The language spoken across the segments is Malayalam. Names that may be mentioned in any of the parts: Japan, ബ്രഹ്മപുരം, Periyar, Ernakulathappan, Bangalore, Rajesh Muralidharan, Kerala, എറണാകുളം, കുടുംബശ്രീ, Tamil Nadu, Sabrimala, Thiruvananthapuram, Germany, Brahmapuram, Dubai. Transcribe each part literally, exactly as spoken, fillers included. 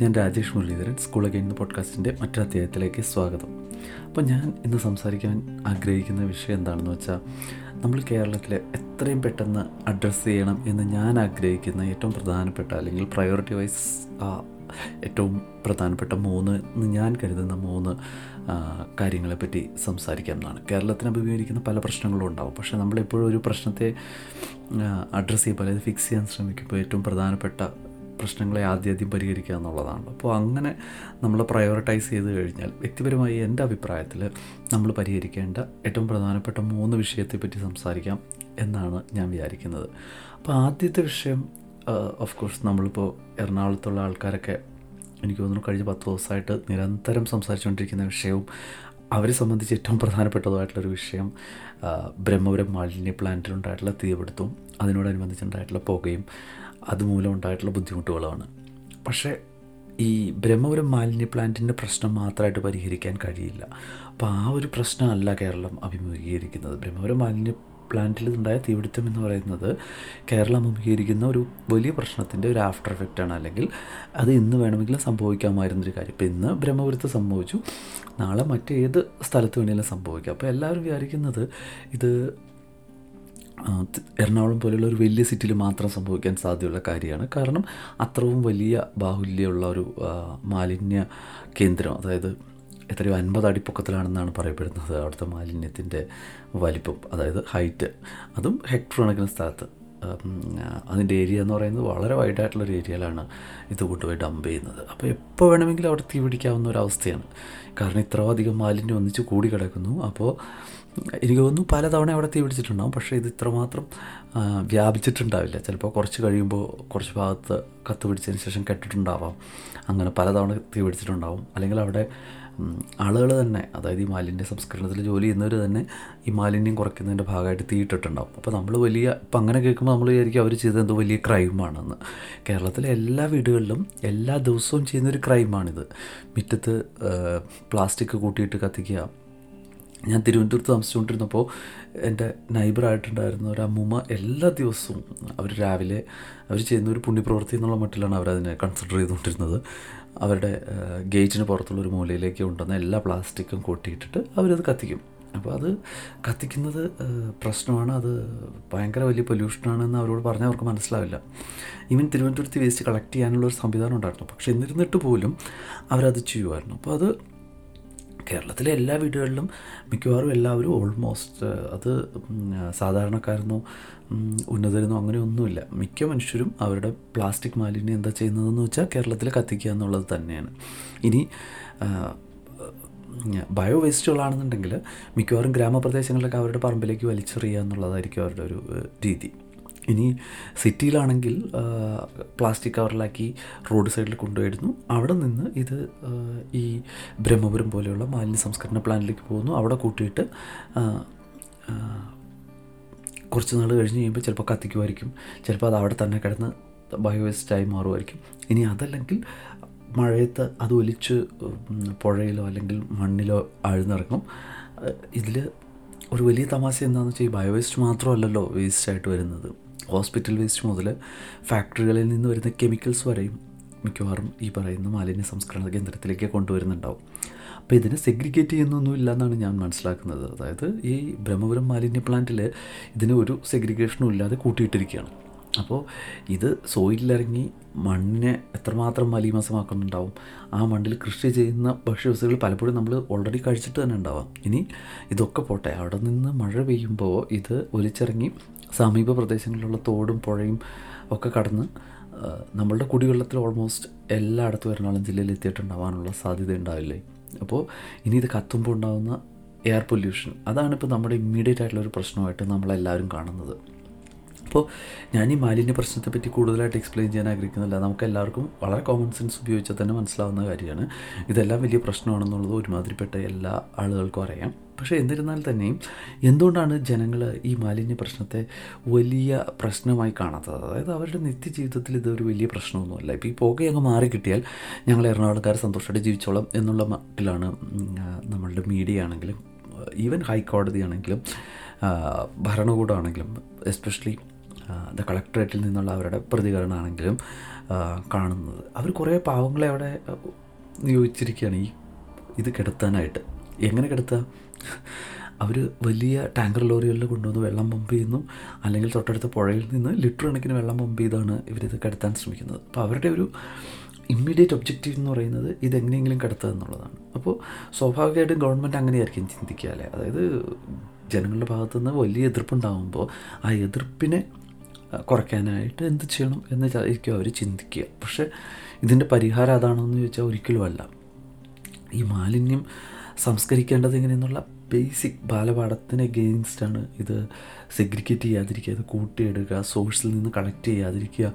ഞാൻ രാജേഷ് മുരളീധരൻ, സ്കൂൾ ഗെയിൻ പോഡ്കാസ്റ്റിൻ്റെ മറ്റൊരധ്യായത്തിലേക്ക് സ്വാഗതം. അപ്പോൾ ഞാൻ ഇന്ന് സംസാരിക്കാൻ ആഗ്രഹിക്കുന്ന വിഷയം എന്താണെന്ന് വെച്ചാൽ, നമ്മൾ കേരളത്തിലെ എത്രയും പെട്ടെന്ന് അഡ്രസ്സ് ചെയ്യണം എന്ന് ഞാൻ ആഗ്രഹിക്കുന്ന ഏറ്റവും പ്രധാനപ്പെട്ട, അല്ലെങ്കിൽ പ്രയോറിറ്റി വൈസ് ഏറ്റവും പ്രധാനപ്പെട്ട മൂന്ന് എന്ന് ഞാൻ കരുതുന്ന മൂന്ന് കാര്യങ്ങളെപ്പറ്റി സംസാരിക്കാം എന്നാണ്. കേരളത്തിന് അഭിമുഖീകരിക്കുന്ന പല പ്രശ്നങ്ങളും ഉണ്ടാകും, പക്ഷേ നമ്മളെപ്പോഴും ഒരു പ്രശ്നത്തെ അഡ്രസ്സ് ചെയ്യുമ്പോൾ, അതായത് ഫിക്സ് ചെയ്യാൻ ശ്രമിക്കുമ്പോൾ ഏറ്റവും പ്രധാനപ്പെട്ട പ്രശ്നങ്ങളെ ആദ്യാദ്യം പരിഹരിക്കുക എന്നുള്ളതാണ്. അപ്പോൾ അങ്ങനെ നമ്മൾ പ്രയോറിറ്റൈസ് ചെയ്ത് കഴിഞ്ഞാൽ, വ്യക്തിപരമായി എൻ്റെ അഭിപ്രായത്തിൽ നമ്മൾ പരിഹരിക്കേണ്ട ഏറ്റവും പ്രധാനപ്പെട്ട മൂന്ന് വിഷയത്തെപ്പറ്റി സംസാരിക്കാം എന്നാണ് ഞാൻ വിചാരിക്കുന്നത്. അപ്പോൾ ആദ്യത്തെ വിഷയം, ഓഫ് കോഴ്സ് നമ്മളിപ്പോൾ എറണാകുളത്തുള്ള ആൾക്കാരൊക്കെ എനിക്ക് തോന്നുന്നു കഴിഞ്ഞ പത്ത് ദിവസമായിട്ട് നിരന്തരം സംസാരിച്ചുകൊണ്ടിരിക്കുന്ന വിഷയവും അവരെ സംബന്ധിച്ച് ഏറ്റവും പ്രധാനപ്പെട്ടതുമായിട്ടുള്ളൊരു വിഷയം ബ്രഹ്മപുരം മാലിന്യ പ്ലാന്റിലുണ്ടായിട്ടുള്ള തീപിടുത്തവും അതിനോടനുബന്ധിച്ചുണ്ടായിട്ടുള്ള പുകയും അതുമൂലം ഉണ്ടായിട്ടുള്ള ബുദ്ധിമുട്ടുകളാണ്. പക്ഷേ ഈ ബ്രഹ്മപുരം മാലിന്യ പ്ലാന്റിൻ്റെ പ്രശ്നം മാത്രമായിട്ട് പരിഹരിക്കാൻ കഴിയില്ല. അപ്പോൾ ആ ഒരു പ്രശ്നമല്ല കേരളം അഭിമുഖീകരിക്കുന്നത്. ബ്രഹ്മപുരം മാലിന്യ പ്ലാന്റിൽ ഉണ്ടായ തീപിടുത്തം എന്ന് പറയുന്നത് കേരളം അഭിമുഖീകരിക്കുന്ന ഒരു വലിയ പ്രശ്നത്തിൻ്റെ ഒരു ആഫ്റ്റർ എഫക്റ്റാണ്, അല്ലെങ്കിൽ അത് ഇന്ന് വേണമെങ്കിലും സംഭവിക്കാമായിരുന്നൊരു കാര്യം. ഇപ്പോൾ ഇന്ന് ബ്രഹ്മപുരത്ത് സംഭവിച്ചു, നാളെ മറ്റേത് സ്ഥലത്ത് വേണമെങ്കിലും സംഭവിക്കാം. അപ്പോൾ എല്ലാവരും വിചാരിക്കുന്നത് ഇത് എറണാകുളം പോലെയുള്ള ഒരു വലിയ സിറ്റിയിൽ മാത്രം സംഭവിക്കാൻ സാധ്യതയുള്ള കാര്യമാണ്. കാരണം അത്രയും വലിയ ബാഹുല്യമുള്ള ഒരു മാലിന്യ കേന്ദ്രം, അതായത് എത്രയോ അൻപത് അടി പൊക്കത്തിലാണെന്നാണ് പറയപ്പെടുന്നത് അവിടുത്തെ മാലിന്യത്തിൻ്റെ വലിപ്പം, അതായത് ഹൈറ്റ്, അതും ഹെക്ടർ കണക്കിന് സ്ഥലത്ത്. അതിൻ്റെ ഏരിയ എന്ന് പറയുന്നത് വളരെ വൈഡായിട്ടുള്ളൊരു ഏരിയയിലാണ് ഇത് കൊണ്ടുപോയി ഡംപ് ചെയ്യുന്നത്. അപ്പോൾ എപ്പോൾ വേണമെങ്കിലും അവിടെ തീ പിടിക്കാവുന്ന ഒരവസ്ഥയാണ്. കാരണം ഇത്ര അധികം മാലിന്യം ഒന്നിച്ച് കൂടി കിടക്കുന്നു. അപ്പോൾ എനിക്ക് തോന്നുന്നു പലതവണ അവിടെ തീ പിടിച്ചിട്ടുണ്ടാകും, പക്ഷേ ഇത് ഇത്രമാത്രം വ്യാപിച്ചിട്ടുണ്ടാവില്ല. ചിലപ്പോൾ കുറച്ച് കഴിയുമ്പോൾ കുറച്ച് ഭാഗത്ത് കത്ത് പിടിച്ചതിന് ശേഷം കെട്ടിട്ടുണ്ടാവാം. അങ്ങനെ പലതവണ തീ പിടിച്ചിട്ടുണ്ടാവും. അല്ലെങ്കിൽ അവിടെ ആളുകൾ തന്നെ, അതായത് ഈ മാലിന്യ സംസ്കരണത്തിൽ ജോലി ചെയ്യുന്നവർ തന്നെ ഈ മാലിന്യം കുറയ്ക്കുന്നതിൻ്റെ ഭാഗമായിട്ട് തീയിട്ടിട്ടുണ്ടാവും. അപ്പോൾ നമ്മൾ വലിയ, ഇപ്പം അങ്ങനെ കേൾക്കുമ്പോൾ നമ്മൾ വിചാരിക്കും അവർ ചെയ്ത എന്തോ വലിയ ക്രൈമാണെന്ന്. കേരളത്തിലെ എല്ലാ വീടുകളിലും എല്ലാ ദിവസവും ചെയ്യുന്നൊരു ക്രൈമാണിത്. മുറ്റത്ത് പ്ലാസ്റ്റിക് കൂട്ടിയിട്ട് കത്തിക്കുക. ഞാൻ തിരുവനന്തപുരത്ത് താമസിച്ചുകൊണ്ടിരുന്നപ്പോൾ എൻ്റെ നൈബറായിട്ടുണ്ടായിരുന്ന ഒരു അമ്മൂമ്മ എല്ലാ ദിവസവും അവർ രാവിലെ അവർ ചെയ്യുന്ന ഒരു പുണ്യപ്രവൃത്തി എന്നുള്ള മട്ടിലാണ് അവരതിനെ കൺസിഡർ ചെയ്തുകൊണ്ടിരുന്നത്. അവരുടെ ഗേറ്റിന് പുറത്തുള്ളൊരു മൂലയിലേക്ക് കൊണ്ടുവന്ന എല്ലാ പ്ലാസ്റ്റിക്കും കൂട്ടിയിട്ടിട്ട് അവരത് കത്തിക്കും. അപ്പോൾ അത് കത്തിക്കുന്നത് പ്രശ്നമാണ്, അത് ഭയങ്കര വലിയ പൊല്യൂഷനാണെന്ന് അവരോട് പറഞ്ഞാൽ അവർക്ക് മനസ്സിലാവില്ല. ഈവൻ തിരുവനന്തപുരത്ത് വേസ്റ്റ് കളക്ട് ചെയ്യാനുള്ളൊരു സംവിധാനം ഉണ്ടായിരുന്നു, പക്ഷേ എന്നിരുന്നിട്ട് പോലും അവരത് ചെയ്യുമായിരുന്നു. അപ്പോൾ അത് കേരളത്തിലെ എല്ലാ വീടുകളിലും മിക്കവാറും എല്ലാവരും ഓൾമോസ്റ്റ്, അത് സാധാരണക്കാരനോ ഉന്നതരെന്നോ അങ്ങനെയൊന്നുമില്ല, മിക്ക മനുഷ്യരും അവരുടെ പ്ലാസ്റ്റിക് മാലിന്യം എന്താ ചെയ്യുന്നതെന്ന് വെച്ചാൽ കേരളത്തിൽ കത്തിക്കുക എന്നുള്ളത് തന്നെയാണ്. ഇനി ബയോ വേസ്റ്റുകളാണെന്നുണ്ടെങ്കിൽ മിക്കവാറും ഗ്രാമപ്രദേശങ്ങളിലൊക്കെ അവരുടെ പറമ്പിലേക്ക് വലിച്ചെറിയുക എന്നുള്ളതായിരിക്കും അവരുടെ ഒരു രീതി. ഇനി സിറ്റിയിലാണെങ്കിൽ പ്ലാസ്റ്റിക് കവറിലാക്കി റോഡ് സൈഡിൽ കൊണ്ടുപോയിരുന്നു. അവിടെ നിന്ന് ഇത് ഈ ബ്രഹ്മപുരം പോലെയുള്ള മാലിന്യ സംസ്കരണ പ്ലാന്റിലേക്ക് പോകുന്നു. അവിടെ കൂട്ടിയിട്ട് കുറച്ച് നാൾ കഴിഞ്ഞ് കഴിയുമ്പോൾ ചിലപ്പോൾ കത്തിക്കുമായിരിക്കും, ചിലപ്പോൾ അത് അവിടെ തന്നെ കിടന്ന് ബയോവേസ്റ്റായി മാറുമായിരിക്കും. ഇനി അതല്ലെങ്കിൽ മഴയത്ത് അത് ഒലിച്ച് പുഴയിലോ അല്ലെങ്കിൽ മണ്ണിലോ ആഴ്ന്നിറങ്ങും. ഇതിൽ ഒരു വലിയ തമാശ എന്താണെന്ന് വെച്ചാൽ, ഈ ബയോവേസ്റ്റ് മാത്രമല്ലല്ലോ വേസ്റ്റായിട്ട് വരുന്നത്. ഹോസ്പിറ്റൽ വേസ്റ്റ് മുതൽ ഫാക്ടറികളിൽ നിന്ന് വരുന്ന കെമിക്കൽസ് വരെയും മിക്കവാറും ഈ പറയുന്ന മാലിന്യ സംസ്കരണ കേന്ദ്രത്തിലേക്ക് കൊണ്ടുവരുന്നുണ്ടാവും. അപ്പോൾ ഇതിനെ സെഗ്രിഗേറ്റ് ചെയ്യുന്നൊന്നും ഇല്ലയെന്നാണ് ഞാൻ മനസ്സിലാക്കുന്നത്. അതായത് ഈ ബ്രഹ്മപുരം മാലിന്യ പ്ലാന്റിൽ ഇതിന് ഒരു സെഗ്രിഗേഷനും ഇല്ലാതെ കൂട്ടിയിട്ടിരിക്കുകയാണ്. അപ്പോൾ ഇത് സോയിലിറങ്ങി മണ്ണിനെ എത്രമാത്രം മലീമസമാക്കുന്നുണ്ടാവും. ആ മണ്ണിൽ കൃഷി ചെയ്യുന്ന ഭക്ഷ്യവസ്തുക്കൾ പലപ്പോഴും നമ്മൾ ഓൾറെഡി കഴിച്ചിട്ട് തന്നെ ഉണ്ടാവാം. ഇനി ഇതൊക്കെ പോട്ടെ, അവിടെ നിന്ന് മഴ പെയ്യുമ്പോൾ ഇത് ഒലിച്ചിറങ്ങി സമീപ പ്രദേശങ്ങളിലുള്ള തോടും പുഴയും ഒക്കെ കടന്ന് നമ്മളുടെ കുടിവെള്ളത്തിൽ ഓൾമോസ്റ്റ് എല്ലായിടത്തും എറണാകുളം ജില്ലയിൽ എത്തിയിട്ടുണ്ടാവാനുള്ള സാധ്യത ഉണ്ടാവില്ലേ. അപ്പോൾ ഇനി ഇത് കത്തുമ്പോൾ ഉണ്ടാകുന്ന എയർ പൊല്യൂഷൻ, അതാണ് ഇപ്പോൾ നമ്മുടെ ഇമ്മീഡിയറ്റ് ആയിട്ടുള്ളൊരു പ്രശ്നമായിട്ട് നമ്മളെല്ലാവരും കാണുന്നത്. അപ്പോൾ ഞാൻ ഈ മാലിന്യ പ്രശ്നത്തെപ്പറ്റി കൂടുതലായിട്ട് എക്സ്പ്ലെയിൻ ചെയ്യാൻ ആഗ്രഹിക്കുന്നില്ല. നമുക്കെല്ലാവർക്കും വളരെ കോമൺ സെൻസ് ഉപയോഗിച്ചാൽ തന്നെ മനസ്സിലാവുന്ന കാര്യമാണ്. ഇതെല്ലാം വലിയ പ്രശ്നമാണെന്നുള്ളത് ഒരുമാതിരിപ്പെട്ട എല്ലാ ആളുകൾക്കും അറിയാം. പക്ഷേ എന്നിരുന്നാൽ തന്നെയും എന്തുകൊണ്ടാണ് ജനങ്ങൾ ഈ മാലിന്യ പ്രശ്നത്തെ വലിയ പ്രശ്നമായി കാണാത്തത്? അതായത് അവരുടെ നിത്യജീവിതത്തിൽ ഇതൊരു വലിയ പ്രശ്നമൊന്നുമല്ല. ഇപ്പോൾ ഈ പുകയങ്ങ് മാറിക്കിട്ടിയാൽ ഞങ്ങൾ എറണാകുളക്കാർ സന്തോഷമായിട്ട് ജീവിച്ചോളാം എന്നുള്ള മട്ടിലാണ് നമ്മളുടെ മീഡിയ ആണെങ്കിലും, ഈവൻ ഹൈക്കോടതിയാണെങ്കിലും, ഭരണകൂടമാണെങ്കിലും, എസ്പെഷ്യലി അത് കളക്ടറേറ്റിൽ നിന്നുള്ള അവരുടെ പ്രതികരണമാണെങ്കിലും കാണുന്നത്. അവർ കുറേ പാവങ്ങളെ അവിടെ നിയോഗിച്ചിരിക്കുകയാണ് ഈ ഇത് കിടത്താനായിട്ട്. എങ്ങനെ കിടത്താം? അവർ വലിയ ടാങ്കർ ലോറികളിൽ കൊണ്ടുവന്ന് വെള്ളം പമ്പ് ചെയ്യുന്നു, അല്ലെങ്കിൽ തൊട്ടടുത്ത പുഴയിൽ നിന്ന് ലിറ്റർ കണക്കിന് വെള്ളം പമ്പ് ചെയ്താണ് ഇവരിത് കിടത്താൻ ശ്രമിക്കുന്നത്. അപ്പോൾ അവരുടെ ഒരു ഇമ്മീഡിയറ്റ് ഒബ്ജക്റ്റീവ് എന്ന് പറയുന്നത് ഇതെങ്ങനെയെങ്കിലും കിടത്തുക എന്നുള്ളതാണ്. അപ്പോൾ സ്വാഭാവികമായിട്ടും ഗവൺമെൻറ് അങ്ങനെയായിരിക്കും ചിന്തിക്കുക അല്ലേ. അതായത് ജനങ്ങളുടെ ഭാഗത്തു നിന്ന് വലിയ എതിർപ്പുണ്ടാകുമ്പോൾ ആ എതിർപ്പിനെ കുറയ്ക്കാനായിട്ട് എന്ത് ചെയ്യണം എന്നായിരിക്കും അവർ ചിന്തിക്കുക. പക്ഷേ ഇതിൻ്റെ പരിഹാരം അതാണെന്ന് ചോദിച്ചാൽ ഒരിക്കലും അല്ല. ഈ മാലിന്യം സംസ്കരിക്കേണ്ടത് എങ്ങനെയെന്നുള്ള ബേസിക് ബാലപാഠത്തിന് എഗെയിൻസ്റ്റാണ് ഇത്. സെഗ്രിഗേറ്റ് ചെയ്യാതിരിക്കുക, ഇത് കൂട്ടിയിടുക, സോഴ്സിൽ നിന്ന് കളക്ട് ചെയ്യാതിരിക്കുക,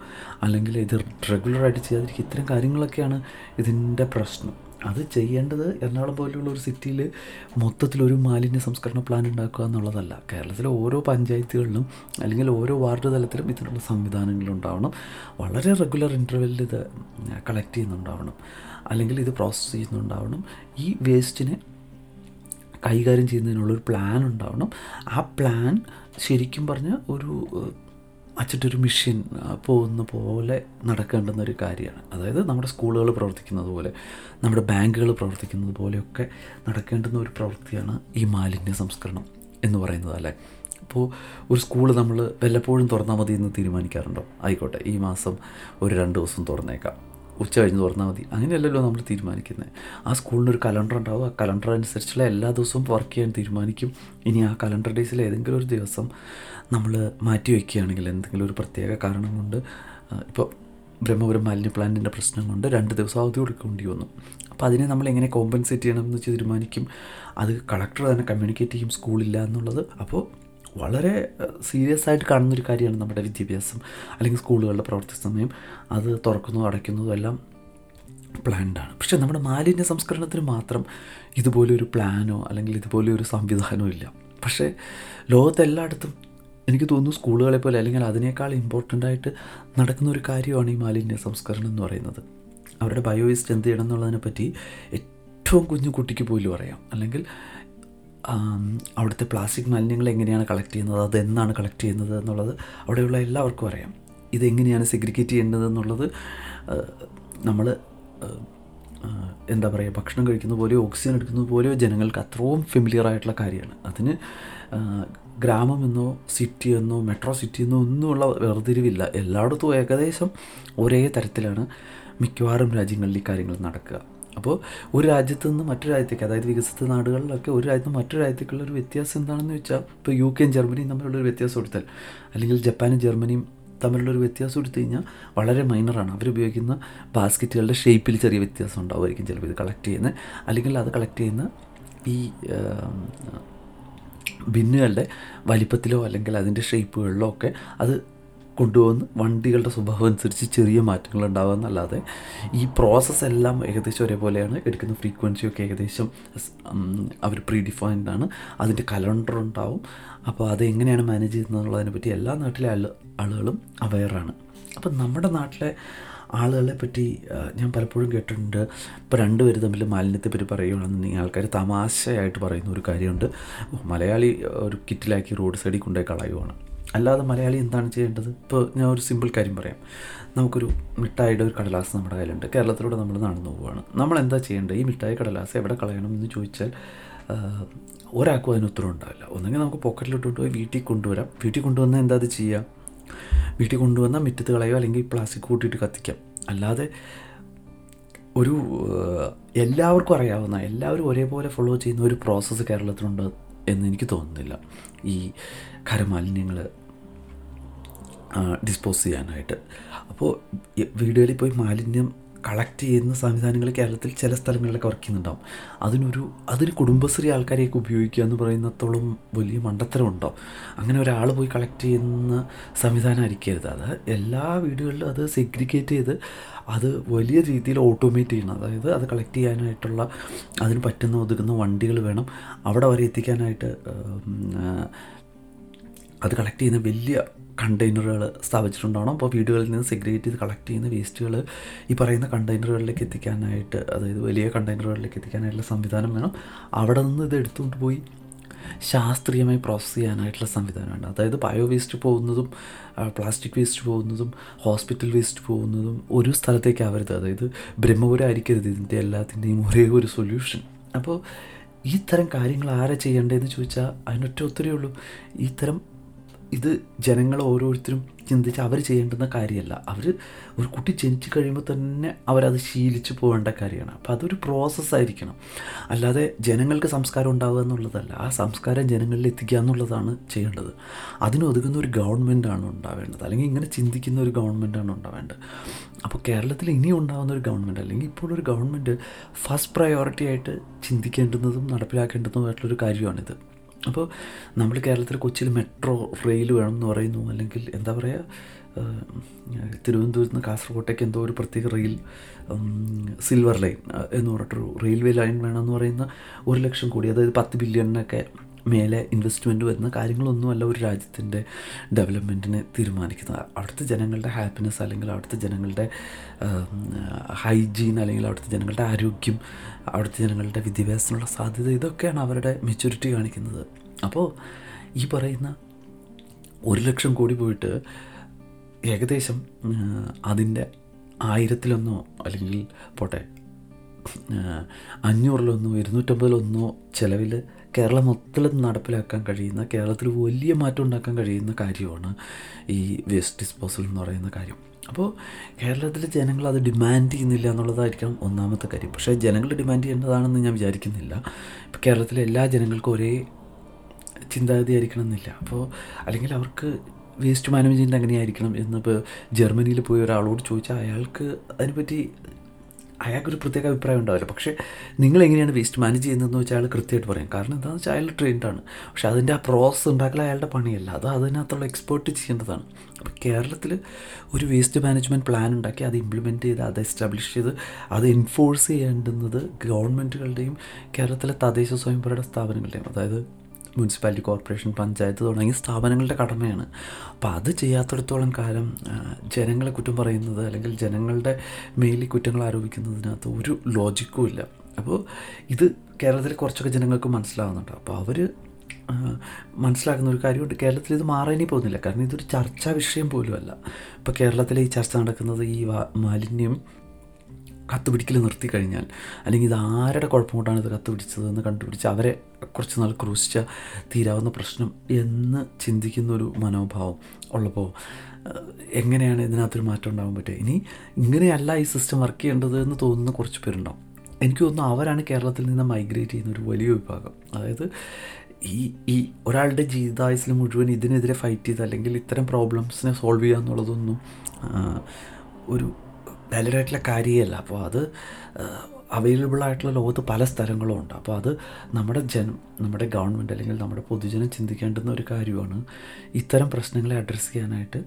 അല്ലെങ്കിൽ ഇത് റെഗുലറായിട്ട് ചെയ്യാതിരിക്കുക, ഇത്തരം കാര്യങ്ങളൊക്കെയാണ് ഇതിൻ്റെ പ്രശ്നം. അത് ചെയ്യേണ്ടത് എറണാകുളം പോലെയുള്ള ഒരു സിറ്റിയിൽ മൊത്തത്തിലൊരു മാലിന്യ സംസ്കരണ പ്ലാൻ ഉണ്ടാക്കുക എന്നുള്ളതല്ല. കേരളത്തിലെ ഓരോ പഞ്ചായത്തുകളിലും അല്ലെങ്കിൽ ഓരോ വാർഡ് തലത്തിലും ഇതിനുള്ള സംവിധാനങ്ങളുണ്ടാവണം. വളരെ റെഗുലർ ഇൻ്റർവെല്ലിൽ ഇത് കളക്ട് ചെയ്യുന്നുണ്ടാവണം, അല്ലെങ്കിൽ ഇത് പ്രോസസ്സ് ചെയ്യുന്നുണ്ടാവണം. ഈ വേസ്റ്റിനെ കൈകാര്യം ചെയ്യുന്നതിനുള്ളൊരു പ്ലാൻ ഉണ്ടാവണം. ആ പ്ലാൻ ശരിക്കും പറഞ്ഞാൽ ഒരു അച്ചിട്ടൊരു മിഷ്യൻ പോകുന്ന പോലെ നടക്കേണ്ടുന്ന ഒരു കാര്യമാണ്. അതായത് നമ്മുടെ സ്കൂളുകൾ പ്രവർത്തിക്കുന്നത് പോലെ, നമ്മുടെ ബാങ്കുകൾ പ്രവർത്തിക്കുന്നത് പോലെയൊക്കെ നടക്കേണ്ടുന്ന ഒരു പ്രവൃത്തിയാണ് ഈ മാലിന്യ സംസ്കരണം എന്ന് പറയുന്നത് അല്ലേ. അപ്പോൾ ഒരു സ്കൂൾ നമ്മൾ വല്ലപ്പോഴും തുറന്നാൽ മതി എന്ന് തീരുമാനിക്കാറുണ്ടോ? ആയിക്കോട്ടെ, ഈ മാസം ഒരു രണ്ട് ദിവസം തുറന്നേക്കാം, ഉച്ച കഴിഞ്ഞ് തുറന്നാൽ മതി, അങ്ങനെയല്ലല്ലോ നമ്മൾ തീരുമാനിക്കുന്നത്. ആ സ്കൂളിനൊരു കലണ്ടർ ഉണ്ടാവും, ആ കലണ്ടർ അനുസരിച്ചുള്ള എല്ലാ ദിവസവും വർക്ക് ചെയ്യാൻ തീരുമാനിക്കും. ഇനി ആ കലണ്ടർ ഡേയ്സിൽ ഏതെങ്കിലും ഒരു ദിവസം നമ്മൾ മാറ്റി വയ്ക്കുകയാണെങ്കിൽ എന്തെങ്കിലും ഒരു പ്രത്യേക കാരണം കൊണ്ട്, ഇപ്പോൾ ബ്രഹ്മപുരം മാലിന്യ പ്ലാന്റിൻ്റെ പ്രശ്നം കൊണ്ട് രണ്ട് ദിവസം അവധി കൊടുക്കേണ്ടി വന്നു. അപ്പോൾ അതിനെ നമ്മൾ എങ്ങനെ കോമ്പൻസേറ്റ് ചെയ്യണമെന്ന് വെച്ച് തീരുമാനിക്കും. അത് കളക്ടർ തന്നെ കമ്മ്യൂണിക്കേറ്റ് ചെയ്യും സ്കൂളില്ല എന്നുള്ളത്. അപ്പോൾ വളരെ സീരിയസ് ആയിട്ട് കാണുന്നൊരു കാര്യമാണ് നമ്മുടെ വിദ്യാഭ്യാസം അല്ലെങ്കിൽ സ്കൂളുകളുടെ പ്രവർത്തി സമയം. അത് തുറക്കുന്നതും അടയ്ക്കുന്നതും എല്ലാം പ്ലാൻഡാണ്. പക്ഷേ നമ്മുടെ മാലിന്യ സംസ്കരണത്തിന് മാത്രം ഇതുപോലെയൊരു പ്ലാനോ അല്ലെങ്കിൽ ഇതുപോലെയൊരു സംവിധാനമോ ഇല്ല. പക്ഷേ ലോകത്തെല്ലായിടത്തും എനിക്ക് തോന്നുന്നു സ്കൂളുകളെ പോലെ അല്ലെങ്കിൽ അതിനേക്കാൾ ഇമ്പോർട്ടൻ്റായിട്ട് നടക്കുന്ന ഒരു കാര്യമാണ് ഈ മാലിന്യ സംസ്കരണം എന്ന് പറയുന്നത്. അവരുടെ ബയോവേസ്റ്റ് എന്ത് ചെയ്യണം എന്നുള്ളതിനെപ്പറ്റി ഏറ്റവും കുഞ്ഞു കുട്ടിക്ക് പോലും അറിയാം. അല്ലെങ്കിൽ അവിടുത്തെ പ്ലാസ്റ്റിക് മാലിന്യങ്ങൾ എങ്ങനെയാണ് കളക്ട് ചെയ്യുന്നത്, അതെന്നാണ് കളക്ട് ചെയ്യുന്നത് എന്നുള്ളത് അവിടെയുള്ള എല്ലാവർക്കും അറിയാം. ഇതെങ്ങനെയാണ് സെഗ്രിഗേറ്റ് ചെയ്യേണ്ടത് എന്നുള്ളത് നമ്മൾ എന്താ പറയുക, ഭക്ഷണം കഴിക്കുന്ന പോലെയോ ഓക്സിജൻ എടുക്കുന്നത് പോലെയോ ജനങ്ങൾക്ക് അത്രയും ഫെമിലിയർ ആയിട്ടുള്ള കാര്യമാണ്. അതിന് ഗ്രാമമെന്നോ സിറ്റി എന്നോ മെട്രോ സിറ്റി എന്നോ ഒന്നുമുള്ള വേർതിരിവില്ല. എല്ലായിടത്തും ഏകദേശം ഒരേ തരത്തിലാണ് മിക്കവാറും രാജ്യങ്ങളിൽ ഈ കാര്യങ്ങൾ നടക്കുക. അപ്പോൾ ഒരു രാജ്യത്ത് നിന്ന് മറ്റൊരു രാജ്യത്തേക്ക്, അതായത് വികസിത നാടുകളിലൊക്കെ ഒരു രാജ്യത്ത് നിന്ന് മറ്റൊരു രാജ്യത്തേക്കുള്ളൊരു വ്യത്യാസം എന്താണെന്ന് വെച്ചാൽ, ഇപ്പോൾ യു കെയും ജർമ്മനിയും തമ്മിലുള്ളൊരു വ്യത്യാസം എടുത്താൽ, അല്ലെങ്കിൽ ജപ്പാനും ജർമ്മനിയും തമ്മിലുള്ളൊരു വ്യത്യാസം എടുത്തു കഴിഞ്ഞാൽ വളരെ മൈനറാണ്. അവരുപയോഗിക്കുന്ന ബാസ്ക്കറ്റുകളുടെ ഷേപ്പിൽ ചെറിയ വ്യത്യാസം ഉണ്ടാവുമായിരിക്കും ചിലപ്പോൾ ഇത് കളക്ട് ചെയ്യുന്നത്, അല്ലെങ്കിൽ അത് കളക്ട് ചെയ്യുന്ന ഈ ബിന്നുകളുടെ വലിപ്പത്തിലോ അല്ലെങ്കിൽ അതിൻ്റെ ഷേപ്പുകളിലോ ഒക്കെ അത് കൊണ്ടുവന്ന് വണ്ടികളുടെ സ്വഭാവം അനുസരിച്ച് ചെറിയ മാറ്റങ്ങൾ ഉണ്ടാവുക എന്നല്ലാതെ ഈ പ്രോസസ്സെല്ലാം ഏകദേശം ഒരേപോലെയാണ്. എടുക്കുന്ന ഫ്രീക്വൻസിയൊക്കെ ഏകദേശം അവർ പ്രീ ഡിഫൈൻഡ് ആണ്. അതിൻ്റെ കലണ്ടർ ഉണ്ടാവും. അപ്പോൾ അതെങ്ങനെയാണ് മാനേജ് ചെയ്യുന്നത് എന്നുള്ളതിനെപ്പറ്റി എല്ലാ നാട്ടിലെ ആൾ ആളുകളും അവെയറാണ്. അപ്പം നമ്മുടെ നാട്ടിലെ ആളുകളെ പറ്റി ഞാൻ പലപ്പോഴും കേട്ടിട്ടുണ്ട്. ഇപ്പോൾ രണ്ടുപേർ തമ്മിൽ മാലിന്യത്തെപ്പറ്റി പറയുകയാണെന്നുണ്ടെങ്കിൽ ആൾക്കാർ തമാശയായിട്ട് പറയുന്ന ഒരു കാര്യമുണ്ട്, മലയാളി ഒരു കിറ്റിലാക്കി റോഡ് സൈഡിൽ കൊണ്ടുപോയി കളയുവാണ്. അല്ലാതെ മലയാളി എന്താണ് ചെയ്യേണ്ടത്? ഇപ്പോൾ ഞാൻ ഒരു സിമ്പിൾ കാര്യം പറയാം. നമുക്കൊരു മിഠായിയുടെ ഒരു കടലാസ് നമ്മുടെ കയ്യിലുണ്ട്. കേരളത്തിലൂടെ നമ്മൾ നടന്നു പോവുകയാണ്. നമ്മളെന്താ ചെയ്യേണ്ടത്? ഈ മിഠായി കടലാസ് എവിടെ കളയണം എന്ന് ചോദിച്ചാൽ ഒരാൾക്കും അതിന് ഉത്തരം ഉണ്ടാവില്ല. ഒന്നെങ്കിൽ നമുക്ക് പോക്കറ്റിലിട്ടുകൊണ്ട് പോയി വീട്ടിൽ കൊണ്ടുവരാം. വീട്ടിൽ കൊണ്ടുവന്നാൽ എന്താ അത് ചെയ്യുക? വീട്ടിൽ കൊണ്ടുവന്നാൽ മുറ്റത്ത് കളയുക, അല്ലെങ്കിൽ പ്ലാസ്റ്റിക് കൂട്ടിയിട്ട് കത്തിക്കാം. അല്ലാതെ ഒരു എല്ലാവർക്കും അറിയാവുന്ന, എല്ലാവരും ഒരേപോലെ ഫോളോ ചെയ്യുന്ന ഒരു പ്രോസസ്സ് കേരളത്തിലുണ്ട് എന്നെനിക്ക് തോന്നുന്നില്ല ഈ ഖരമാലിന്യങ്ങൾ ഡിസ്പോസ് ചെയ്യാനായിട്ട്. അപ്പോൾ വീടുകളിൽ പോയി മാലിന്യം കളക്ട് ചെയ്യുന്ന സംവിധാനങ്ങൾ കേരളത്തിൽ ചില സ്ഥലങ്ങളിലൊക്കെ വർക്ക് ചെയ്യുന്നുണ്ടാവും. അതിനൊരു അതിന് കുടുംബശ്രീ ആൾക്കാരെയൊക്കെ ഉപയോഗിക്കുക എന്ന് പറയുന്നത്തോളം വലിയ മണ്ടത്തരം ഉണ്ടാവും. അങ്ങനെ ഒരാൾ പോയി കളക്ട് ചെയ്യുന്ന സംവിധാനം ആയിരിക്കരുത്. അത് എല്ലാ വീടുകളിലും അത് സെഗ്രിഗേറ്റ് ചെയ്ത് അത് വലിയ രീതിയിൽ ഓട്ടോമേറ്റ് ചെയ്യണം. അതായത് അത് കളക്ട് ചെയ്യാനായിട്ടുള്ള അതിന് പറ്റുന്ന ഒതുക്കുന്ന വണ്ടികൾ വേണം. അവിടെ വരെ എത്തിക്കാനായിട്ട് അത് കളക്ട് ചെയ്യുന്ന വലിയ കണ്ടെയ്നറുകൾ സ്ഥാപിച്ചിട്ടുണ്ടാവണം. അപ്പോൾ വീടുകളിൽ നിന്ന് സെഗ്രിഗേറ്റ് ചെയ്ത് കളക്ട് ചെയ്യുന്ന വേസ്റ്റുകൾ ഈ പറയുന്ന കണ്ടെയ്നറുകളിലേക്ക് എത്തിക്കാനായിട്ട്, അതായത് വലിയ കണ്ടെയ്നറുകളിലേക്ക് എത്തിക്കാനായിട്ടുള്ള സംവിധാനം വേണം. അവിടെ നിന്ന് ഇത് എടുത്തുകൊണ്ട് പോയി ശാസ്ത്രീയമായി പ്രോസസ്സ് ചെയ്യാനായിട്ടുള്ള സംവിധാനമാണ്. അതായത് ബയോ വേസ്റ്റ് പോകുന്നതും പ്ലാസ്റ്റിക് വേസ്റ്റ് പോകുന്നതും ഹോസ്പിറ്റൽ വേസ്റ്റ് പോകുന്നതും ഒരു സ്ഥലത്തേക്ക് ആവരുത്. അതായത് ബ്രഹ്മപുരം ആയിരിക്കരുത് ഇതിൻ്റെ എല്ലാത്തിൻ്റെയും ഒരേ ഒരു സൊല്യൂഷൻ. അപ്പോൾ ഈ തരം കാര്യങ്ങൾ ആരാ ചെയ്യേണ്ടതെന്ന് ചോദിച്ചാൽ അതിനൊറ്റ ഒത്തിരി ഉള്ളൂ. ഈ തരം ഇത് ജനങ്ങൾ ഓരോരുത്തരും ചിന്തിച്ച് അവർ ചെയ്യേണ്ടുന്ന കാര്യമല്ല. അവർ ഒരു കുട്ടി ജനിച്ച് കഴിയുമ്പോൾ തന്നെ അവരത് ശീലിച്ച് പോകേണ്ട കാര്യമാണ്. അപ്പോൾ അതൊരു പ്രോസസ്സായിരിക്കണം, അല്ലാതെ ജനങ്ങൾക്ക് സംസ്കാരം ഉണ്ടാവുക എന്നുള്ളതല്ല. ആ സംസ്കാരം ജനങ്ങളിൽ എത്തിക്കുക എന്നുള്ളതാണ് ചെയ്യേണ്ടത്. അതിനൊതുങ്ങുന്ന ഒരു ഗവൺമെൻറ്റാണ് ഉണ്ടാവേണ്ടത്, അല്ലെങ്കിൽ ഇങ്ങനെ ചിന്തിക്കുന്ന ഒരു ഗവൺമെൻറ്റാണ് ഉണ്ടാവേണ്ടത്. അപ്പോൾ കേരളത്തിൽ ഇനിയും ഉണ്ടാകുന്ന ഒരു ഗവൺമെൻറ് അല്ലെങ്കിൽ ഇപ്പോഴൊരു ഗവൺമെൻറ് ഫസ്റ്റ് പ്രയോറിറ്റി ആയിട്ട് ചിന്തിക്കേണ്ടുന്നതും നടപ്പിലാക്കേണ്ടതുമായിട്ടുള്ളൊരു കാര്യമാണിത്. അപ്പോൾ നമ്മൾ കേരളത്തിൽ കൊച്ചിയിൽ മെട്രോ റെയിൽ വേണം എന്ന് പറയുന്നു, അല്ലെങ്കിൽ എന്താ പറയുക, തിരുവനന്തപുരത്ത് നിന്ന് കാസർഗോട്ടേക്ക് എന്തോ ഒരു പ്രത്യേക റെയിൽ, സിൽവർ ലൈൻ എന്ന് പറഞ്ഞിട്ടൊരു റെയിൽവേ ലൈൻ വേണമെന്ന് പറയുന്ന ഒരു ലക്ഷം കോടി, അതായത് പത്ത് ബില്യണിനൊക്കെ മേലെ ഇൻവെസ്റ്റ്മെൻറ്റ് വരുന്ന കാര്യങ്ങളൊന്നുമല്ല ഒരു രാജ്യത്തിൻ്റെ ഡെവലപ്മെൻറ്റിനെ തീരുമാനിക്കുന്നത്. അവിടുത്തെ ജനങ്ങളുടെ ഹാപ്പിനെസ്, അല്ലെങ്കിൽ അവിടുത്തെ ജനങ്ങളുടെ ഹൈജീൻ, അല്ലെങ്കിൽ അവിടുത്തെ ജനങ്ങളുടെ ആരോഗ്യം, അവിടുത്തെ ജനങ്ങളുടെ വിദ്യാഭ്യാസത്തിനുള്ള സാധ്യത, ഇതൊക്കെയാണ് അവരുടെ മെച്യൂരിറ്റി കാണിക്കുന്നത്. അപ്പോൾ ഈ പറയുന്ന ഒരു ലക്ഷം കോടി പോയിട്ട് ഏകദേശം അതിൻ്റെ ആയിരത്തിലൊന്നോ അല്ലെങ്കിൽ പോട്ടെ അഞ്ഞൂറിലൊന്നോ ഇരുന്നൂറ്റമ്പതിലൊന്നോ ചിലവിൽ കേരളം മൊത്തത്തിൽ നടപ്പിലാക്കാൻ കഴിയുന്ന, കേരളത്തിൽ വലിയ മാറ്റം ഉണ്ടാക്കാൻ കഴിയുന്ന കാര്യമാണ് ഈ വേസ്റ്റ് ഡിസ്പോസൽ എന്ന് പറയുന്ന കാര്യം. അപ്പോൾ കേരളത്തിലെ ജനങ്ങൾ അത് ഡിമാൻഡ് ചെയ്യുന്നില്ല എന്നുള്ളതായിരിക്കണം ഒന്നാമത്തെ കാര്യം. പക്ഷേ ജനങ്ങൾ ഡിമാൻഡ് ചെയ്യേണ്ടതാണെന്ന് ഞാൻ വിചാരിക്കുന്നില്ല. ഇപ്പോൾ കേരളത്തിലെ എല്ലാ ജനങ്ങൾക്കും ഒരേ ചിന്താഗതി ആയിരിക്കണം എന്നില്ല. അപ്പോൾ അല്ലെങ്കിൽ അവർക്ക് വേസ്റ്റ് മാനേജ്മെൻറ്റ് എങ്ങനെയായിരിക്കണം എന്നിപ്പോൾ ജർമ്മനിയിൽ പോയി ഒരാളോട് ചോദിച്ചാൽ അയാൾക്ക് അതിനെപ്പറ്റി അയാൾക്കൊരു പ്രത്യേക അഭിപ്രായം ഉണ്ടാവില്ല. പക്ഷേ നിങ്ങളെങ്ങനെയാണ് വേസ്റ്റ് മാനേജ് ചെയ്യുന്നതെന്ന് വെച്ചാൽ അയാൾ കൃത്യമായിട്ട് പറയും. കാരണം എന്താണെന്ന് വെച്ചാൽ അയാൾ ട്രെയിൻഡാണ്. പക്ഷേ അതിൻ്റെ ആ പ്രോസസ്സ് ഉണ്ടാക്കൽ അയാളുടെ പണിയല്ല, അത് അതിനകത്തുള്ള എക്സ്പേർട്ട് ചെയ്യേണ്ടതാണ്. അപ്പോൾ കേരളത്തിൽ ഒരു വേസ്റ്റ് മാനേജ്മെൻറ്റ് പ്ലാൻ ഉണ്ടാക്കി അത് ഇംപ്ലിമെൻറ്റ് ചെയ്ത് അത് എസ്റ്റാബ്ലിഷ് ചെയ്ത് അത് എൻഫോഴ്സ് ചെയ്യേണ്ടുന്നത് ഗവൺമെൻറ്റുകളുടെയും കേരളത്തിലെ തദ്ദേശ സ്വയംഭരണ സ്ഥാപനങ്ങളുടെയും, അതായത് മുനിസിപ്പാലിറ്റി, കോർപ്പറേഷൻ, പഞ്ചായത്ത് തുടങ്ങിയ സ്ഥാപനങ്ങളുടെ കടമയാണ്. അപ്പോൾ അത് ചെയ്യാത്തടത്തോളം കാലം ജനങ്ങളെ കുറ്റം പറയുന്നത് അല്ലെങ്കിൽ ജനങ്ങളുടെ മേലിൽ കുറ്റങ്ങൾ ആരോപിക്കുന്നതിനകത്ത് ഒരു ലോജിക്കും ഇല്ല. അപ്പോൾ ഇത് കേരളത്തിലെ കുറച്ചൊക്കെ ജനങ്ങൾക്ക് മനസ്സിലാവുന്നുണ്ട്. അപ്പോൾ അവർ മനസ്സിലാക്കുന്ന ഒരു കാര്യമുണ്ട്, കേരളത്തിൽ ഇത് മാറാനേ പോകുന്നില്ല. കാരണം ഇതൊരു ചർച്ചാ വിഷയം പോലുമല്ല. ഇപ്പോൾ കേരളത്തിലെ ഈ ചർച്ച നടക്കുന്നത് ഈ മാലിന്യം കത്തുപിടിക്കൽ നിർത്തി കഴിഞ്ഞാൽ, അല്ലെങ്കിൽ ഇത് ആരുടെ കുഴപ്പം കൊണ്ടാണ് ഇത് കത്തുപിടിച്ചതെന്ന് കണ്ടുപിടിച്ച് അവരെ കുറച്ച് നാൾ ക്രൂശിച്ചാൽ തീരാവുന്ന പ്രശ്നം എന്ന് ചിന്തിക്കുന്നൊരു മനോഭാവം ഉള്ളപ്പോൾ എങ്ങനെയാണ് ഇതിനകത്തൊരു മാറ്റം ഉണ്ടാകാൻ പറ്റുക? ഇനി ഇങ്ങനെയല്ല ഈ സിസ്റ്റം വർക്ക് ചെയ്യേണ്ടത് എന്ന് തോന്നുന്ന കുറച്ച് പേരുണ്ടാവും. എനിക്ക് തോന്നുന്നു അവരാണ് കേരളത്തിൽ നിന്ന് മൈഗ്രേറ്റ് ചെയ്യുന്ന ഒരു വലിയ വിഭാഗം. അതായത് ഈ ഈ ഒരാളുടെ ജീവിതായുസിൽ മുഴുവൻ ഇതിനെതിരെ ഫൈറ്റ് ചെയ്ത് അല്ലെങ്കിൽ ഇത്തരം പ്രോബ്ലംസിനെ സോൾവ് ചെയ്യുക എന്നുള്ളതൊന്നും ഒരു ഡയലറായിട്ടുള്ള കാര്യമല്ല. അപ്പോൾ അത് അവൈലബിളായിട്ടുള്ള ലോകത്ത് പല സ്ഥലങ്ങളുമുണ്ട്. അപ്പോൾ അത് നമ്മുടെ ജനം, നമ്മുടെ ഗവൺമെൻറ് അല്ലെങ്കിൽ നമ്മുടെ പൊതുജനം ചിന്തിക്കേണ്ടുന്ന ഒരു കാര്യമാണ്. ഇത്തരം പ്രശ്നങ്ങളെ അഡ്രസ്സ് ചെയ്യാനായിട്ട്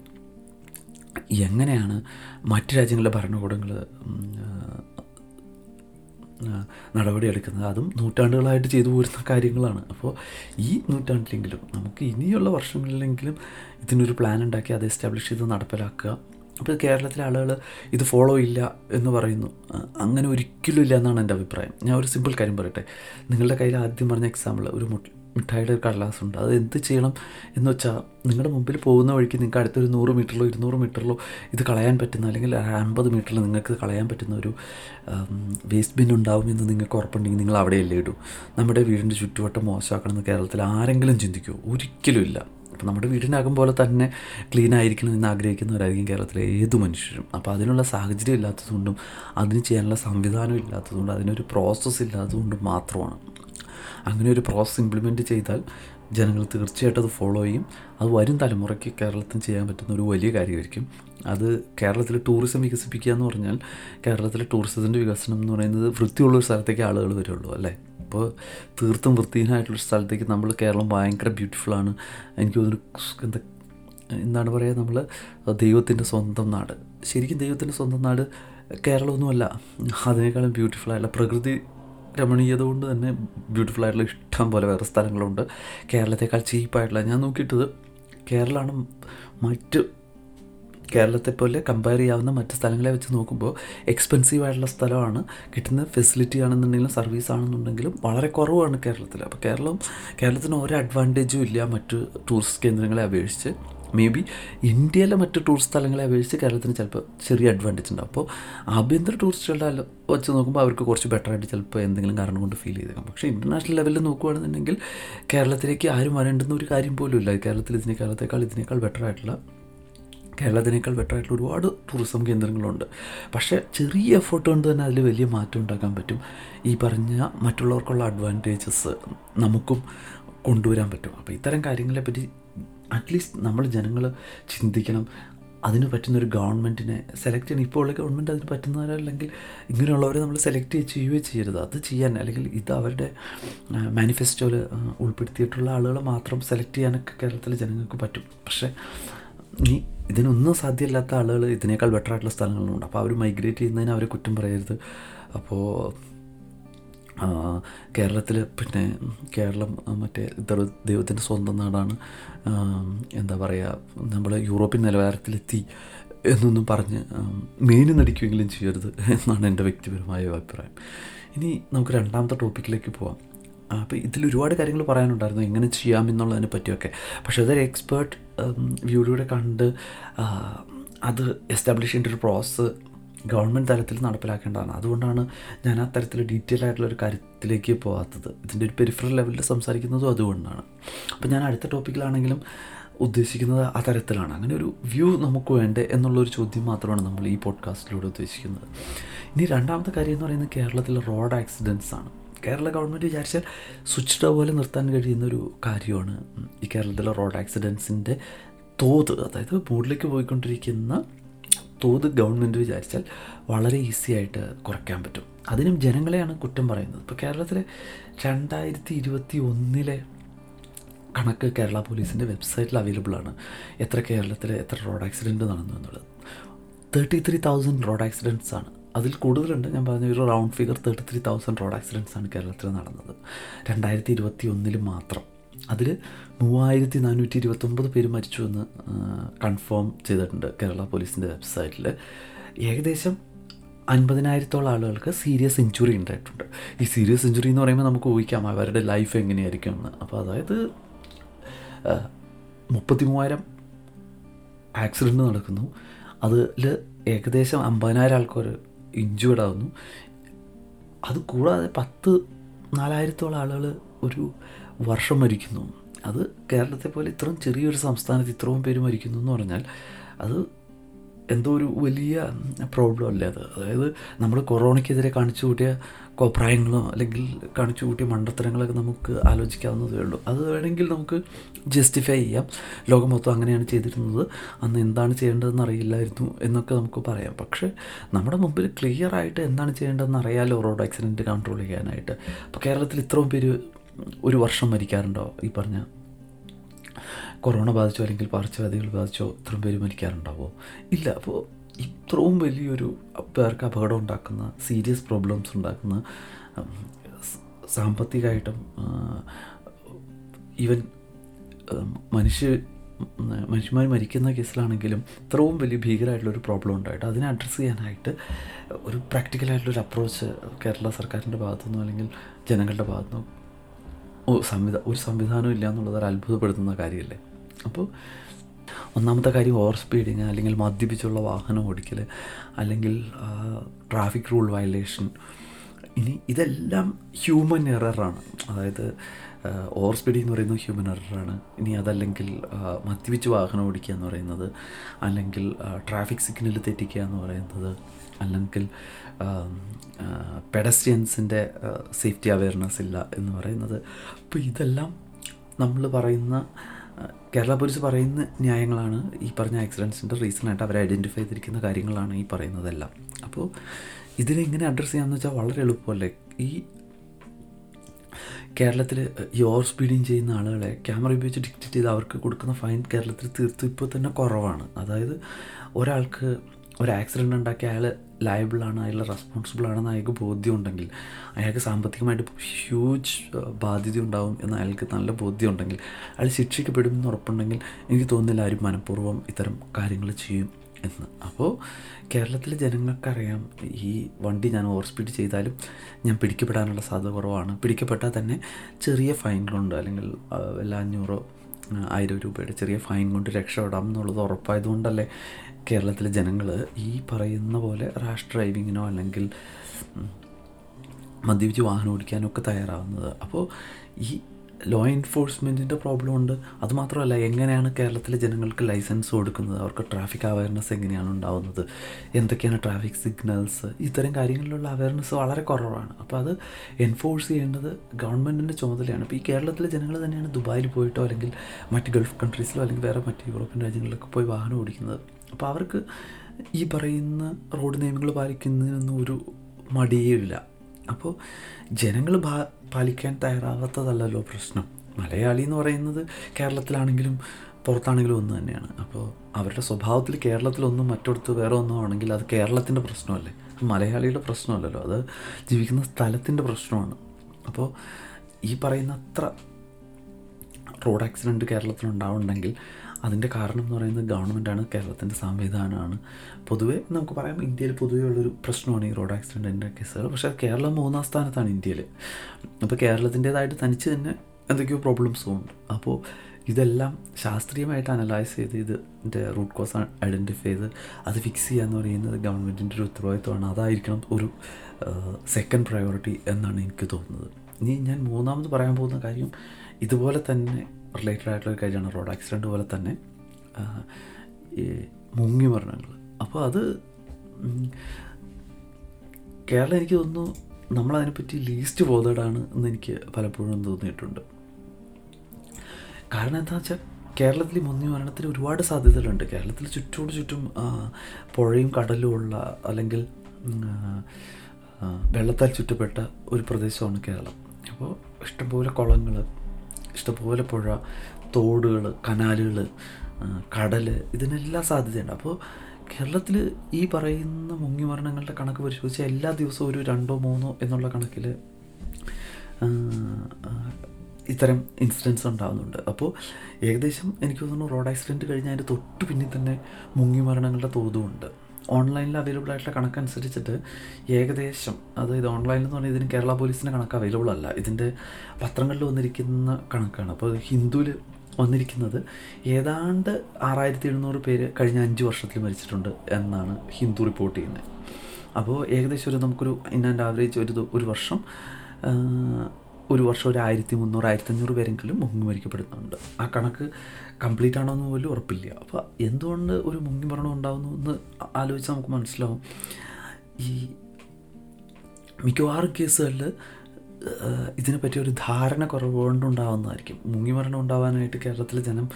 എങ്ങനെയാണ് മറ്റു രാജ്യങ്ങളിലെ ഭരണകൂടങ്ങൾ നടപടിയെടുക്കുന്നത്? അതും നൂറ്റാണ്ടുകളായിട്ട് ചെയ്തു പോരുന്ന കാര്യങ്ങളാണ്. അപ്പോൾ ഈ നൂറ്റാണ്ടിലെങ്കിലും നമുക്ക് ഇനിയുള്ള വർഷങ്ങളിലെങ്കിലും ഇതിനൊരു പ്ലാൻ ഉണ്ടാക്കി അത് എസ്റ്റാബ്ലിഷ് ചെയ്ത് നടപ്പിലാക്കുക. അപ്പോൾ കേരളത്തിലെ ആളുകൾ ഇത് ഫോളോ ഇല്ല എന്ന് പറയുന്നു. അങ്ങനെ ഒരിക്കലും ഇല്ല എന്നാണ് എൻ്റെ അഭിപ്രായം. ഞാൻ ഒരു സിമ്പിൾ കാര്യം പറയട്ടെ. നിങ്ങളുടെ കയ്യിൽ ആദ്യം പറഞ്ഞ എക്സാമ്പിൾ, ഒരു മിഠായിയുടെ ഒരു കടലാസുണ്ട്. അത് എന്ത് ചെയ്യണം എന്ന് വെച്ചാൽ നിങ്ങളുടെ മുമ്പിൽ പോകുന്ന വഴിക്ക് നിങ്ങൾക്ക് അടുത്തൊരു നൂറ് മീറ്ററിലോ ഇരുന്നൂറ് മീറ്ററിലോ ഇത് കളയാൻ പറ്റുന്ന, അല്ലെങ്കിൽ അമ്പത് മീറ്ററിൽ നിങ്ങൾക്ക് കളയാൻ പറ്റുന്ന ഒരു വേസ്റ്റ് ബിൻ ഉണ്ടാവും എന്ന് നിങ്ങൾക്ക് ഉറപ്പുണ്ടെങ്കിൽ നിങ്ങൾ അവിടെയല്ലേ ഇടും? നമ്മുടെ വീടിൻ്റെ ചുറ്റുവട്ടം മോശമാക്കണമെന്ന് കേരളത്തിൽ ആരെങ്കിലും ചിന്തിക്കുമോ? ഒരിക്കലും ഇല്ല. അപ്പോൾ നമ്മുടെ വീടിനകം പോലെ തന്നെ ക്ലീൻ ആയിരിക്കണം എന്ന് ആഗ്രഹിക്കുന്നവരായിരിക്കും കേരളത്തിലെ ഏത് മനുഷ്യരും. അപ്പോൾ അതിനുള്ള സാഹചര്യം ഇല്ലാത്തതുകൊണ്ടും അതിന് ചെയ്യാനുള്ള സംവിധാനം ഇല്ലാത്തതുകൊണ്ടും അതിനൊരു പ്രോസസ്സ് ഇല്ലാത്തതുകൊണ്ടും മാത്രമാണ്. അങ്ങനെ ഒരു പ്രോസസ്സ് ഇംപ്ലിമെൻറ്റ് ചെയ്താൽ ജനങ്ങൾ തീർച്ചയായിട്ടും അത് ഫോളോ ചെയ്യും. അത് വരും തലമുറയ്ക്ക് കേരളത്തിന് ചെയ്യാൻ പറ്റുന്ന ഒരു വലിയ കാര്യമായിരിക്കും. അത് കേരളത്തിൽ ടൂറിസം വികസിപ്പിക്കുക എന്ന് പറഞ്ഞാൽ കേരളത്തിലെ ടൂറിസത്തിൻ്റെ വികസനം എന്ന് പറയുന്നത് വൃത്തിയുള്ളൊരു സ്ഥലത്തേക്ക് ആളുകൾ വരുള്ളൂ, അല്ലേ? അപ്പോൾ തീർത്തും വൃത്തിഹീനമായിട്ടുള്ളൊരു സ്ഥലത്തേക്ക് നമ്മൾ, കേരളം ഭയങ്കര ബ്യൂട്ടിഫുള്ളാണ്, എനിക്ക് തോന്നുന്നു എന്താ എന്താണ് പറയുക, നമ്മൾ ദൈവത്തിൻ്റെ സ്വന്തം നാട്. ശരിക്കും ദൈവത്തിൻ്റെ സ്വന്തം നാട് കേരളമൊന്നുമല്ല. അതിനേക്കാളും ബ്യൂട്ടിഫുള്ളായിട്ടുള്ള പ്രകൃതി രമണീയത കൊണ്ട് തന്നെ ബ്യൂട്ടിഫുള്ളായിട്ടുള്ള ഇഷ്ടം പോലെ വേറെ സ്ഥലങ്ങളുണ്ട്. കേരളത്തെക്കാൾ ചീപ്പായിട്ടുള്ള, ഞാൻ നോക്കിയിട്ടത് കേരളമാണ് മറ്റ് കേരളത്തെപ്പോലെ കമ്പയർ ചെയ്യാവുന്ന മറ്റ് സ്ഥലങ്ങളെ വെച്ച് നോക്കുമ്പോൾ എക്സ്പെൻസീവായിട്ടുള്ള സ്ഥലമാണ്, കിട്ടുന്ന ഫെസിലിറ്റി ആണെന്നുണ്ടെങ്കിലും സർവീസ് ആണെന്നുണ്ടെങ്കിലും വളരെ കുറവാണ് കേരളത്തിൽ. അപ്പോൾ കേരളം കേരളത്തിന് ഒരു അഡ്വാൻറ്റേജും ഇല്ല മറ്റ് ടൂറിസ്റ്റ് കേന്ദ്രങ്ങളെ അപേക്ഷിച്ച്. മേ ബി ഇന്ത്യയിലെ മറ്റ് ടൂറിസ്റ്റ് സ്ഥലങ്ങളെ അപേക്ഷിച്ച് കേരളത്തിന് ചിലപ്പോൾ ചെറിയ അഡ്വാൻറ്റേജ് ഉണ്ടാവും. അപ്പോൾ ആഭ്യന്തര ടൂറിസ്റ്റുകളുടെ വെച്ച് നോക്കുമ്പോൾ അവർക്ക് കുറച്ച് ബെറ്ററായിട്ട് ചിലപ്പോൾ എന്തെങ്കിലും കാരണം കൊണ്ട് ഫീൽ ചെയ്തേക്കാം. പക്ഷേ ഇൻ്റർനാഷണൽ ലെവലിൽ നോക്കുകയാണെന്നുണ്ടെങ്കിൽ കേരളത്തിലേക്ക് ആരും വരേണ്ടുന്ന ഒരു കാര്യം പോലും ഇല്ല. കേരളത്തിൽ ഇതിനെ കേരളത്തേക്കാൾ ഇതിനേക്കാൾ ബെറ്ററായിട്ടുള്ള കേരളത്തിനേക്കാൾ ബെറ്ററായിട്ടുള്ള ഒരുപാട് ടൂറിസം കേന്ദ്രങ്ങളുണ്ട്. പക്ഷേ ചെറിയ എഫേർട്ട് കൊണ്ട് തന്നെ അതിൽ വലിയ മാറ്റം ഉണ്ടാക്കാൻ പറ്റും. ഈ പറഞ്ഞ മറ്റുള്ളവർക്കുള്ള അഡ്വാൻറ്റേജസ് നമുക്കും കൊണ്ടുവരാൻ പറ്റും. അപ്പോൾ ഇത്തരം കാര്യങ്ങളെപ്പറ്റി അറ്റ്ലീസ്റ്റ് നമ്മൾ ജനങ്ങൾ ചിന്തിക്കണം. അതിന് പറ്റുന്നൊരു ഗവൺമെൻറ്റിനെ സെലക്ട് ചെയ്യണം. ഇപ്പോൾ ഉള്ള ഗവൺമെൻറ് അതിന് പറ്റുന്നവരല്ലെങ്കിൽ ഇങ്ങനെയുള്ളവരെ നമ്മൾ സെലക്ട് ചെയ്യുകയോ ചെയ്യരുത്. അത് ചെയ്യാൻ അല്ലെങ്കിൽ ഇത് അവരുടെ മാനിഫെസ്റ്റോയിൽ ഉൾപ്പെടുത്തിയിട്ടുള്ള ആളുകളെ മാത്രം സെലക്ട് ചെയ്യാനൊക്കെ കേരളത്തിലെ ജനങ്ങൾക്ക് പറ്റും. പക്ഷേ ഈ ഇതിനൊന്നും സാധ്യമല്ലാത്ത ആളുകൾ ഇതിനേക്കാൾ ബെറ്ററായിട്ടുള്ള സ്ഥലങ്ങളുണ്ട്. അപ്പോൾ അവർ മൈഗ്രേറ്റ് ചെയ്യുന്നതിന് അവരെ കുറ്റം പറയരുത്. അപ്പോൾ കേരളത്തിൽ പിന്നെ കേരളം മറ്റേ ദൈവത്തിൻ്റെ സ്വന്തം നാടാണ്, എന്താ പറയുക, നമ്മൾ യൂറോപ്യൻ നിലവാരത്തിലെത്തി എന്നൊന്നും പറഞ്ഞ് മെയിന് നടിക്കുമെങ്കിലും ചെയ്യരുത് എന്നാണ് എൻ്റെ വ്യക്തിപരമായ അഭിപ്രായം. ഇനി നമുക്ക് രണ്ടാമത്തെ ടോപ്പിക്കിലേക്ക് പോവാം. അപ്പോൾ ഇതിലൊരുപാട് കാര്യങ്ങൾ പറയാനുണ്ടായിരുന്നു എങ്ങനെ ചെയ്യാമെന്നുള്ളതിനെ പറ്റിയൊക്കെ. പക്ഷേ അതൊരു എക്സ്പേർട്ട് വ്യൂയിലൂടെ കണ്ട് അത് എസ്റ്റാബ്ലിഷ് ചെയ്യേണ്ട ഒരു പ്രോസസ്സ് ഗവൺമെൻറ് തലത്തിൽ നടപ്പിലാക്കേണ്ടതാണ്. അതുകൊണ്ടാണ് ഞാൻ ആ തരത്തിൽ ഡീറ്റെയിൽ ആയിട്ടുള്ളൊരു കാര്യത്തിലേക്ക് പോകാത്തത്. ഇതിൻ്റെ ഒരു പെരിഫറൽ ലെവലിൽ സംസാരിക്കുന്നതും അതുകൊണ്ടാണ്. അപ്പോൾ ഞാൻ അടുത്ത ടോപ്പിക്കിലാണെങ്കിലും ഉദ്ദേശിക്കുന്നത് ആ തരത്തിലാണ്. അങ്ങനെ ഒരു വ്യൂ നമുക്ക് വേണ്ടേ എന്നുള്ളൊരു ചോദ്യം മാത്രമാണ് നമ്മൾ ഈ പോഡ്കാസ്റ്റിലൂടെ ഉദ്ദേശിക്കുന്നത്. ഇനി രണ്ടാമത്തെ കാര്യം എന്ന് പറയുന്നത് കേരളത്തിലെ റോഡ് ആക്സിഡൻസ് ആണ്. കേരള ഗവൺമെൻറ് വിചാരിച്ചാൽ സ്വിച്ച്ഡ് പോലെ നിർത്താൻ കഴിയുന്നൊരു കാര്യമാണ് ഈ കേരളത്തിലെ റോഡ് ആക്സിഡൻസിൻ്റെ തോത്. അതായത് മുകളിലേക്ക് പോയിക്കൊണ്ടിരിക്കുന്ന തോത് ഗവൺമെൻറ് വിചാരിച്ചാൽ വളരെ ഈസി ആയിട്ട് കുറയ്ക്കാൻ പറ്റും. അതിനും ജനങ്ങളെയാണ് കുറ്റം പറയുന്നത്. ഇപ്പോൾ കേരളത്തിലെ രണ്ടായിരത്തി ഇരുപത്തി ഒന്നിലെ കണക്ക് കേരള പോലീസിൻ്റെ വെബ്സൈറ്റിൽ അവൈലബിളാണ്, എത്ര കേരളത്തിലെ എത്ര റോഡ് ആക്സിഡൻറ്റ് നടന്നു എന്നുള്ളത്. Thirty three thousand road accidents ആണ്. അതിൽ കൂടുതലുണ്ട്. ഞാൻ പറഞ്ഞ ഒരു round figure thirty three thousand road accidents ആണ് കേരളത്തിൽ നടന്നത് രണ്ടായിരത്തി ഇരുപത്തി ഒന്നിൽ മാത്രം. അതിൽ മൂവായിരത്തി നാനൂറ്റി ഇരുപത്തൊമ്പത് പേര് മരിച്ചു എന്ന് കൺഫേം ചെയ്തിട്ടുണ്ട് കേരള പോലീസിൻ്റെ വെബ്സൈറ്റിൽ. ഏകദേശം അൻപതിനായിരത്തോളം ആളുകൾക്ക് സീരിയസ് ഇഞ്ചുറി ഉണ്ടായിട്ടുണ്ട്. ഈ സീരിയസ് ഇഞ്ചുറി എന്ന് പറയുമ്പോൾ നമുക്ക് ഊഹിക്കാം അവരുടെ ലൈഫ് എങ്ങനെയായിരിക്കും എന്ന്. അപ്പോൾ അതായത് മുപ്പത്തി മൂവായിരം ആക്സിഡൻറ്റ് നടക്കുന്നു, അതിൽ ഏകദേശം അമ്പതിനായിരം ആൾക്കാർ ഇഞ്ചുവേർഡ് ആകുന്നു. അത് കൂടാതെ പത്ത് നാലായിരത്തോളം ആളുകൾ ഒരു വർഷം മരിക്കുന്നു. അത് കേരളത്തെ പോലെ ഇത്രയും ചെറിയൊരു സംസ്ഥാനത്ത് ഇത്രയും പേര് മരിക്കുന്നു എന്ന് പറഞ്ഞാൽ അത് എന്തോ ഒരു വലിയ പ്രോബ്ലം അല്ലേ അത്. അതായത് നമ്മൾ കൊറോണയ്ക്കെതിരെ കാണിച്ചു കൂട്ടിയ കോപ്രായങ്ങളോ അല്ലെങ്കിൽ കാണിച്ചു കൂട്ടിയ മണ്ടത്തരങ്ങളൊക്കെ നമുക്ക് ആലോചിക്കാവുന്നതേ ഉള്ളൂ. അത് വേണമെങ്കിൽ നമുക്ക് ജസ്റ്റിഫൈ ചെയ്യാം, ലോകം മൊത്തം അങ്ങനെയാണ് ചെയ്തിരുന്നത്, അന്ന് എന്താണ് ചെയ്യേണ്ടതെന്ന് അറിയില്ലായിരുന്നു എന്നൊക്കെ നമുക്ക് പറയാം. പക്ഷേ നമ്മുടെ മുമ്പിൽ ക്ലിയർ ആയിട്ട് എന്താണ് ചെയ്യേണ്ടതെന്ന് അറിയാമല്ലോ റോഡ് ആക്സിഡൻറ്റ് കൺട്രോൾ ചെയ്യാനായിട്ട്. അപ്പോൾ കേരളത്തിൽ ഇത്രയും പേര് ഒരു വർഷം മരിക്കാറുണ്ടോ? ഈ പറഞ്ഞ കൊറോണ ബാധിച്ചോ അല്ലെങ്കിൽ പകർച്ചവ്യാധികൾ ബാധിച്ചോ ഇത്രയും പേര് മരിക്കാറുണ്ടാവോ? ഇല്ല. അപ്പോൾ ഇത്രയും വലിയൊരു പേർക്ക് അപകടം ഉണ്ടാക്കുന്ന, സീരിയസ് പ്രോബ്ലംസ് ഉണ്ടാക്കുന്ന, സാമ്പത്തികമായിട്ടും ഈവൻ മനുഷ്യ മനുഷ്യന്മാർ മരിക്കുന്ന കേസിലാണെങ്കിലും ഇത്രയും വലിയ ഭീകരമായിട്ടുള്ളൊരു പ്രോബ്ലം ഉണ്ടായിട്ട് അതിനെ അഡ്രസ്സ് ചെയ്യാനായിട്ട് ഒരു പ്രാക്ടിക്കലായിട്ടുള്ളൊരു അപ്രോച്ച് കേരള സർക്കാരിൻ്റെ ഭാഗത്തു നിന്നോ അല്ലെങ്കിൽ ജനങ്ങളുടെ ഭാഗത്തു നിന്നോ സംവിധ ഒരു സംവിധാനം ഇല്ല എന്നുള്ളത് ഒരു അത്ഭുതപ്പെടുത്തുന്ന കാര്യമല്ലേ. അപ്പോൾ ഒന്നാമത്തെ കാര്യം ഓവർ സ്പീഡിങ് അല്ലെങ്കിൽ മദ്യപിച്ചുള്ള വാഹനം ഓടിക്കൽ അല്ലെങ്കിൽ ട്രാഫിക് റൂൾ വയലേഷൻ. ഇനി ഇതെല്ലാം ഹ്യൂമൻ എററാണ്. അതായത് ഓവർ സ്പീഡിങ് എന്ന് പറയുന്നത് ഹ്യൂമൻ എററാണ്. ഇനി അതല്ലെങ്കിൽ മദ്യപിച്ച് വാഹനം ഓടിക്കുക എന്ന് പറയുന്നത്, അല്ലെങ്കിൽ ട്രാഫിക് സിഗ്നൽ തെറ്റിക്കുക എന്ന് പറയുന്നത്, അല്ലെങ്കിൽ പെഡസ്ട്രിയൻസിൻ്റെ സേഫ്റ്റി അവെയർനെസ് ഇല്ല എന്ന് പറയുന്നത്. അപ്പോൾ ഇതെല്ലാം നമ്മൾ പറയുന്ന കേരള പോലീസ് പറയുന്ന ന്യായങ്ങളാണ്. ഈ പറഞ്ഞ ആക്സിഡൻസിൻ്റെ റീസണായിട്ട് അവർ ഐഡൻറ്റിഫൈ ചെയ്തിരിക്കുന്ന കാര്യങ്ങളാണ് ഈ പറയുന്നതെല്ലാം. അപ്പോൾ ഇതിനെങ്ങനെ അഡ്രസ്സ് ചെയ്യാമെന്ന് വെച്ചാൽ വളരെ എളുപ്പമല്ലേ. ഈ കേരളത്തിൽ ഈ ഓവർ സ്പീഡിങ് ചെയ്യുന്ന ആളുകളെ ക്യാമറ ഉപയോഗിച്ച് ഡിക്റ്റേറ്റ് ചെയ്ത് അവർക്ക് കൊടുക്കുന്ന ഫൈൻ കേരളത്തിൽ തീർത്തും ഇപ്പോൾ തന്നെ കുറവാണ്. അതായത് ഒരാൾക്ക് ഒരു ആക്സിഡൻ്റ് ഉണ്ടാക്കി അയാൾ ലയബിളാണ്, അയാൾ റെസ്പോൺസിബിളാണെന്ന് അയാൾക്ക് ബോധ്യമുണ്ടെങ്കിൽ, അയാൾക്ക് സാമ്പത്തികമായിട്ട് ഹ്യൂജ് ബാധ്യത ഉണ്ടാകും എന്ന് അയാൾക്ക് നല്ല ബോധ്യമുണ്ടെങ്കിൽ, അയാൾ ശിക്ഷിക്കപ്പെടുമെന്ന് ഉറപ്പുണ്ടെങ്കിൽ എനിക്ക് തോന്നുന്നില്ല ആരും മനഃപൂർവ്വം ഇത്തരം കാര്യങ്ങൾ ചെയ്യും. എന്ന്. അപ്പോൾ കേരളത്തിലെ ജനങ്ങൾക്കറിയാം ഈ വണ്ടി ഞാൻ ഓവർ സ്പീഡ് ചെയ്താലും ഞാൻ പിടിക്കപ്പെടാനുള്ള സാധ്യത കുറവാണ്, പിടിക്കപ്പെട്ടാൽ തന്നെ ചെറിയ ഫൈനുകളുണ്ട്, അല്ലെങ്കിൽ വല്ല അഞ്ഞൂറോ ആയിരം രൂപയുടെ ചെറിയ ഫൈൻ കൊണ്ട് രക്ഷപ്പെടാം എന്നുള്ളത് ഉറപ്പായതുകൊണ്ടല്ലേ കേരളത്തിലെ ജനങ്ങൾ ഈ പറയുന്ന പോലെ റാഷ് ഡ്രൈവിങ്ങിനോ അല്ലെങ്കിൽ മദ്യപിച്ച് വാഹനം ഓടിക്കാനോ ഒക്കെ തയ്യാറാവുന്നത്. അപ്പോൾ ഈ ലോ എൻഫോഴ്സ്മെൻറ്റിൻ്റെ പ്രോബ്ലം ഉണ്ട്. അതുമാത്രമല്ല, എങ്ങനെയാണ് കേരളത്തിലെ ജനങ്ങൾക്ക് ലൈസൻസ് കൊടുക്കുന്നത്, അവർക്ക് ട്രാഫിക് അവയർനെസ് എങ്ങനെയാണ് ഉണ്ടാകുന്നത്, എന്തൊക്കെയാണ് ട്രാഫിക് സിഗ്നൽസ്, ഇത്തരം കാര്യങ്ങളിലുള്ള അവയർനെസ് വളരെ കുറവാണ്. അപ്പോൾ അത് എൻഫോഴ്സ് ചെയ്യേണ്ടത് ഗവൺമെൻറ്റിൻ്റെ ചുമതലയാണ്. ഇപ്പോൾ ഈ കേരളത്തിലെ ജനങ്ങൾ തന്നെയാണ് ദുബായിൽ പോയിട്ടോ അല്ലെങ്കിൽ മറ്റ് ഗൾഫ് കൺട്രീസിലോ അല്ലെങ്കിൽ വേറെ മറ്റ് യൂറോപ്യൻ രാജ്യങ്ങളിലൊക്കെ പോയി വാഹനം ഓടിക്കുന്നത്. അപ്പോൾ അവർക്ക് ഈ പറയുന്ന റോഡ് നിയമങ്ങൾ പാലിക്കുന്നതിനൊന്നും ഒരു മടിയില്ല. അപ്പോൾ ജനങ്ങൾ ഭാ പാലിക്കാൻ തയ്യാറാവാത്തതല്ലല്ലോ പ്രശ്നം. മലയാളി എന്ന് പറയുന്നത് കേരളത്തിലാണെങ്കിലും പുറത്താണെങ്കിലും ഒന്ന് തന്നെയാണ്. അപ്പോൾ അവരുടെ സ്വഭാവത്തിൽ കേരളത്തിലൊന്നും മറ്റൊടുത്ത് വേറെ ഒന്നും ആണെങ്കിൽ അത് കേരളത്തിൻ്റെ പ്രശ്നമല്ലേ, മലയാളിയുടെ പ്രശ്നമല്ലല്ലോ, അത് ജീവിക്കുന്ന സ്ഥലത്തിൻ്റെ പ്രശ്നമാണ്. അപ്പോൾ ഈ പറയുന്ന അത്ര റോഡ് ആക്സിഡൻറ്റ് കേരളത്തിലുണ്ടാവുന്നുണ്ടെങ്കിൽ അതിൻ്റെ കാരണം എന്ന് പറയുന്നത് ഗവൺമെൻറ്റാണ്, കേരളത്തിൻ്റെ സംവിധാനമാണ്. പൊതുവേ നമുക്ക് പറയാം ഇന്ത്യയിൽ പൊതുവേ ഉള്ളൊരു പ്രശ്നമാണ് ഈ റോഡ് ആക്സിഡൻറ്റിൻ്റെ കേസുകൾ. പക്ഷേ കേരളം മൂന്നാം സ്ഥാനത്താണ് ഇന്ത്യയിൽ. അപ്പോൾ കേരളത്തിൻ്റേതായിട്ട് തനിച്ച് തന്നെ എന്തൊക്കെയോ പ്രോബ്ലംസും ഉണ്ട്. അപ്പോൾ ഇതെല്ലാം ശാസ്ത്രീയമായിട്ട് അനലൈസ് ചെയ്ത് ഇതിൻ്റെ റൂട്ട് കോസ് ഐഡൻറ്റിഫൈ ചെയ്ത് അത് ഫിക്സ് ചെയ്യുക എന്ന് പറയുന്നത് ഗവൺമെൻറ്റിൻ്റെ ഒരു ഉത്തരവാദിത്വമാണ്. അതായിരിക്കണം ഒരു സെക്കൻഡ് പ്രയോറിറ്റി എന്നാണ് എനിക്ക് തോന്നുന്നത്. ഇനി ഞാൻ മൂന്നാമത് പറയാൻ പോകുന്ന കാര്യം ഇതുപോലെ തന്നെ റിലേറ്റഡ് ആയിട്ടുള്ള കാര്യമാണ്. റോഡ് ആക്സിഡൻറ്റ് പോലെ തന്നെ മുങ്ങി മരണങ്ങൾ. അപ്പോൾ അത് കേരളം എനിക്ക് തോന്നുന്നു നമ്മളതിനെപ്പറ്റി ലീസ്റ്റ് ബോതേർഡാണ് എന്ന് എനിക്ക് പലപ്പോഴും തോന്നിയിട്ടുണ്ട്. കാരണം എന്താണെന്ന് വെച്ചാൽ കേരളത്തിൽ മുങ്ങി മരണത്തിന് ഒരുപാട് സാധ്യതകളുണ്ട്. കേരളത്തിൽ ചുറ്റോട് ചുറ്റും പുഴയും കടലും ഉള്ള അല്ലെങ്കിൽ വെള്ളത്താൽ ചുറ്റപ്പെട്ട ഒരു പ്രദേശമാണ് കേരളം. അപ്പോൾ ഇഷ്ടംപോലെ കുളങ്ങൾ, ഇഷ്ടംപോലെ പുഴ, തോടുകൾ, കനാലുകൾ, കടൽ, ഇതിനെല്ലാം സാധ്യതയുണ്ട്. അപ്പോൾ കേരളത്തിൽ ഈ പറയുന്ന മുങ്ങി മരണങ്ങളുടെ കണക്ക് പരിശോധിച്ചാൽ എല്ലാ ദിവസവും ഒരു രണ്ടോ മൂന്നോ എന്നുള്ള കണക്കിൽ ഇത്തരം ഇൻസിഡൻസ് ഉണ്ടാകുന്നുണ്ട്. അപ്പോൾ ഏകദേശം എനിക്ക് തോന്നുന്നു റോഡ് ആക്സിഡൻറ്റ് കഴിഞ്ഞാൽ അതിൻ്റെ തൊട്ട് പിന്നിൽ തന്നെ മുങ്ങി മരണങ്ങളുടെ തോതുമുണ്ട്. ഓൺലൈനിൽ അവൈലബിൾ ആയിട്ടുള്ള കണക്കനുസരിച്ചിട്ട് ഏകദേശം, അതായത് ഓൺലൈനിലെന്ന് പറഞ്ഞാൽ ഇതിന് കേരള പോലീസിൻ്റെ കണക്ക് അവൈലബിൾ അല്ല, ഇതിൻ്റെ പത്രങ്ങളിൽ വന്നിരിക്കുന്ന കണക്കാണ്. അപ്പോൾ ഹിന്ദുവിൽ വന്നിരിക്കുന്നത് ഏതാണ്ട് ആറായിരത്തി എഴുന്നൂറ് പേര് കഴിഞ്ഞ അഞ്ച് വർഷത്തിൽ മരിച്ചിട്ടുണ്ട് എന്നാണ് ഹിന്ദു റിപ്പോർട്ട് ചെയ്യുന്നത്. അപ്പോൾ ഏകദേശം ഒരു നമുക്കൊരു ഇൻ ആൻഡ് ആവറേജ് ഒരു ഒരു വർഷം ഒരു വർഷം ഒരു ആയിരത്തി മുന്നൂറ് ആയിരത്തി അഞ്ഞൂറ് പേരെങ്കിലും മുങ്ങി മരിക്കപ്പെടുന്നുണ്ട്. ആ കണക്ക് കംപ്ലീറ്റ് ആണോ എന്ന് പോലും ഉറപ്പില്ല. അപ്പോൾ എന്തുകൊണ്ട് ഒരു മുങ്ങി മരണം ഉണ്ടാകുന്നു എന്ന് ആലോചിച്ചാൽ നമുക്ക് മനസ്സിലാവും. ഈ മിക്കവാറും കേസുകളിൽ ഇതിനെപ്പറ്റി ഒരു ധാരണ കുറവ് കൊണ്ടുണ്ടാകുന്നതായിരിക്കും. മുങ്ങി മരണം ഉണ്ടാകാനായിട്ട് കേരളത്തിലെ ജനം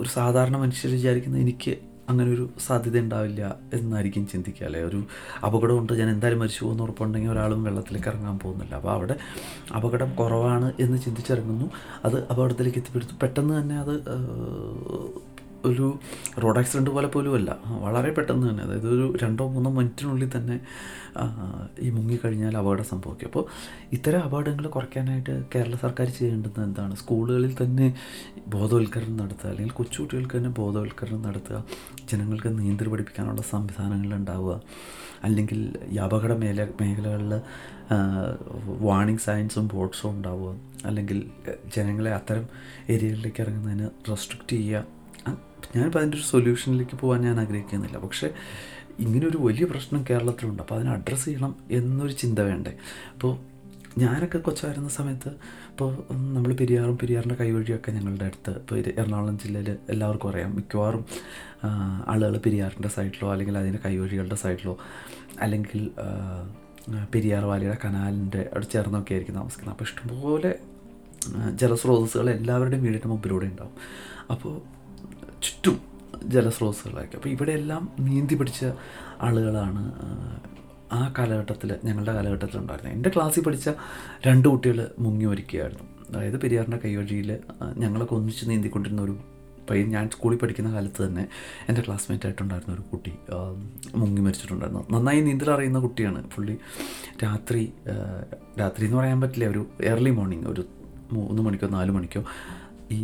ഒരു സാധാരണ മനുഷ്യർ വിചാരിക്കുന്നത് എനിക്ക് അങ്ങനൊരു സാധ്യത ഉണ്ടാവില്ല എന്നായിരിക്കും ചിന്തിക്കുക. അല്ലേ, ഒരു അപകടമുണ്ട്, ഞാൻ എന്തായാലും മരിച്ചു പോകുന്ന ഉറപ്പുണ്ടെങ്കിൽ ഒരാളും വെള്ളത്തിലേക്ക് ഇറങ്ങാൻ പോകുന്നില്ല. അപ്പോൾ അവിടെ അപകടം കുറവാണ് എന്ന് ചിന്തിച്ചിറങ്ങുന്നു. അത് അപകടത്തിലേക്ക് എത്തിപ്പെടുത്തു. പെട്ടെന്ന് തന്നെ അത് ഒരു റോഡ് ആക്സിഡൻറ്റ് പോലെ പോലും അല്ല, വളരെ പെട്ടെന്ന് തന്നെ, അതായത് ഒരു രണ്ടോ മൂന്നോ മിനിറ്റിനുള്ളിൽ തന്നെ ഈ മുങ്ങിക്കഴിഞ്ഞാൽ അപകടം സംഭവിക്കും. അപ്പോൾ ഇത്തരം അപകടങ്ങൾ കുറയ്ക്കാനായിട്ട് കേരള സർക്കാർ ചെയ്യേണ്ടത് എന്താണ്? സ്കൂളുകളിൽ തന്നെ ബോധവൽക്കരണം നടത്തുക, അല്ലെങ്കിൽ കൊച്ചുകുട്ടികൾക്ക് തന്നെ ബോധവൽക്കരണം നടത്തുക, ജനങ്ങൾക്ക് നീന്തൽ പഠിപ്പിക്കാനുള്ള സംവിധാനങ്ങൾ ഉണ്ടാവുക, അല്ലെങ്കിൽ ഈ അപകട മേല മേഖലകളിൽ വാണിംഗ് സൈൻസും ബോർഡ്സും ഉണ്ടാവുക, അല്ലെങ്കിൽ ജനങ്ങളെ അത്തരം ഏരിയകളിലേക്ക് ഇറങ്ങുന്നതിന് റെസ്ട്രിക്റ്റ് ചെയ്യുക. ഞാനിപ്പോൾ അതിൻ്റെ ഒരു സൊല്യൂഷനിലേക്ക് പോകാൻ ഞാൻ ആഗ്രഹിക്കുന്നില്ല, പക്ഷേ ഇങ്ങനൊരു വലിയ പ്രശ്നം കേരളത്തിലുണ്ട്, അപ്പോൾ അതിനെ അഡ്രസ്സ് ചെയ്യണം എന്നൊരു ചിന്ത വേണ്ടേ? അപ്പോൾ ഞാനൊക്കെ കൊച്ചായിരുന്ന സമയത്ത് ഇപ്പോൾ നമ്മൾ പെരിയാറും പെരിയാറിൻ്റെ കൈവഴിയൊക്കെ ഞങ്ങളുടെ അടുത്ത്, ഇപ്പോൾ എറണാകുളം ജില്ലയിൽ എല്ലാവർക്കും അറിയാം, മിക്കവാറും ആളുകൾ പെരിയാറിൻ്റെ സൈഡിലോ അല്ലെങ്കിൽ അതിൻ്റെ കൈവഴികളുടെ സൈഡിലോ അല്ലെങ്കിൽ പെരിയാർ വാലിയുടെ കനാലിൻ്റെ അവിടെ ചേർന്നൊക്കെ ആയിരിക്കും താമസിക്കുന്നത്. അപ്പോൾ ഇഷ്ടംപോലെ ജലസ്രോതസ്സുകൾ എല്ലാവരുടെയും വീടിൻ്റെ മുമ്പിലൂടെ ഉണ്ടാകും. അപ്പോൾ ചുറ്റും ജലസ്രോതസ്സുകളായിരിക്കും. അപ്പോൾ ഇവിടെയെല്ലാം നീന്തി പഠിച്ച ആളുകളാണ് ആ കാലഘട്ടത്തിൽ, ഞങ്ങളുടെ കാലഘട്ടത്തിലുണ്ടായിരുന്നത്. എൻ്റെ ക്ലാസ്സിൽ പഠിച്ച രണ്ട് കുട്ടികൾ മുങ്ങി മരിക്കുകയായിരുന്നു. അതായത് പെരിയാറിൻ്റെ കൈവഴിയിൽ ഞങ്ങളൊക്കെ ഒന്നിച്ച് നീന്തിക്കൊണ്ടിരുന്ന ഒരു പയ്യൻ, ഞാൻ സ്കൂളിൽ പഠിക്കുന്ന കാലത്ത് തന്നെ എൻ്റെ ക്ലാസ്മേറ്റ് ആയിട്ടുണ്ടായിരുന്ന ഒരു കുട്ടി മുങ്ങി മരിച്ചിട്ടുണ്ടായിരുന്നു. നന്നായി നീന്തൽ അറിയുന്ന കുട്ടിയാണ് പുള്ളി. രാത്രി രാത്രി എന്ന് പറയാൻ പറ്റില്ല, ഒരു ഏർലി മോർണിംഗ്, ഒരു മൂന്ന് മണിക്കോ നാല് മണിക്കോ ഈ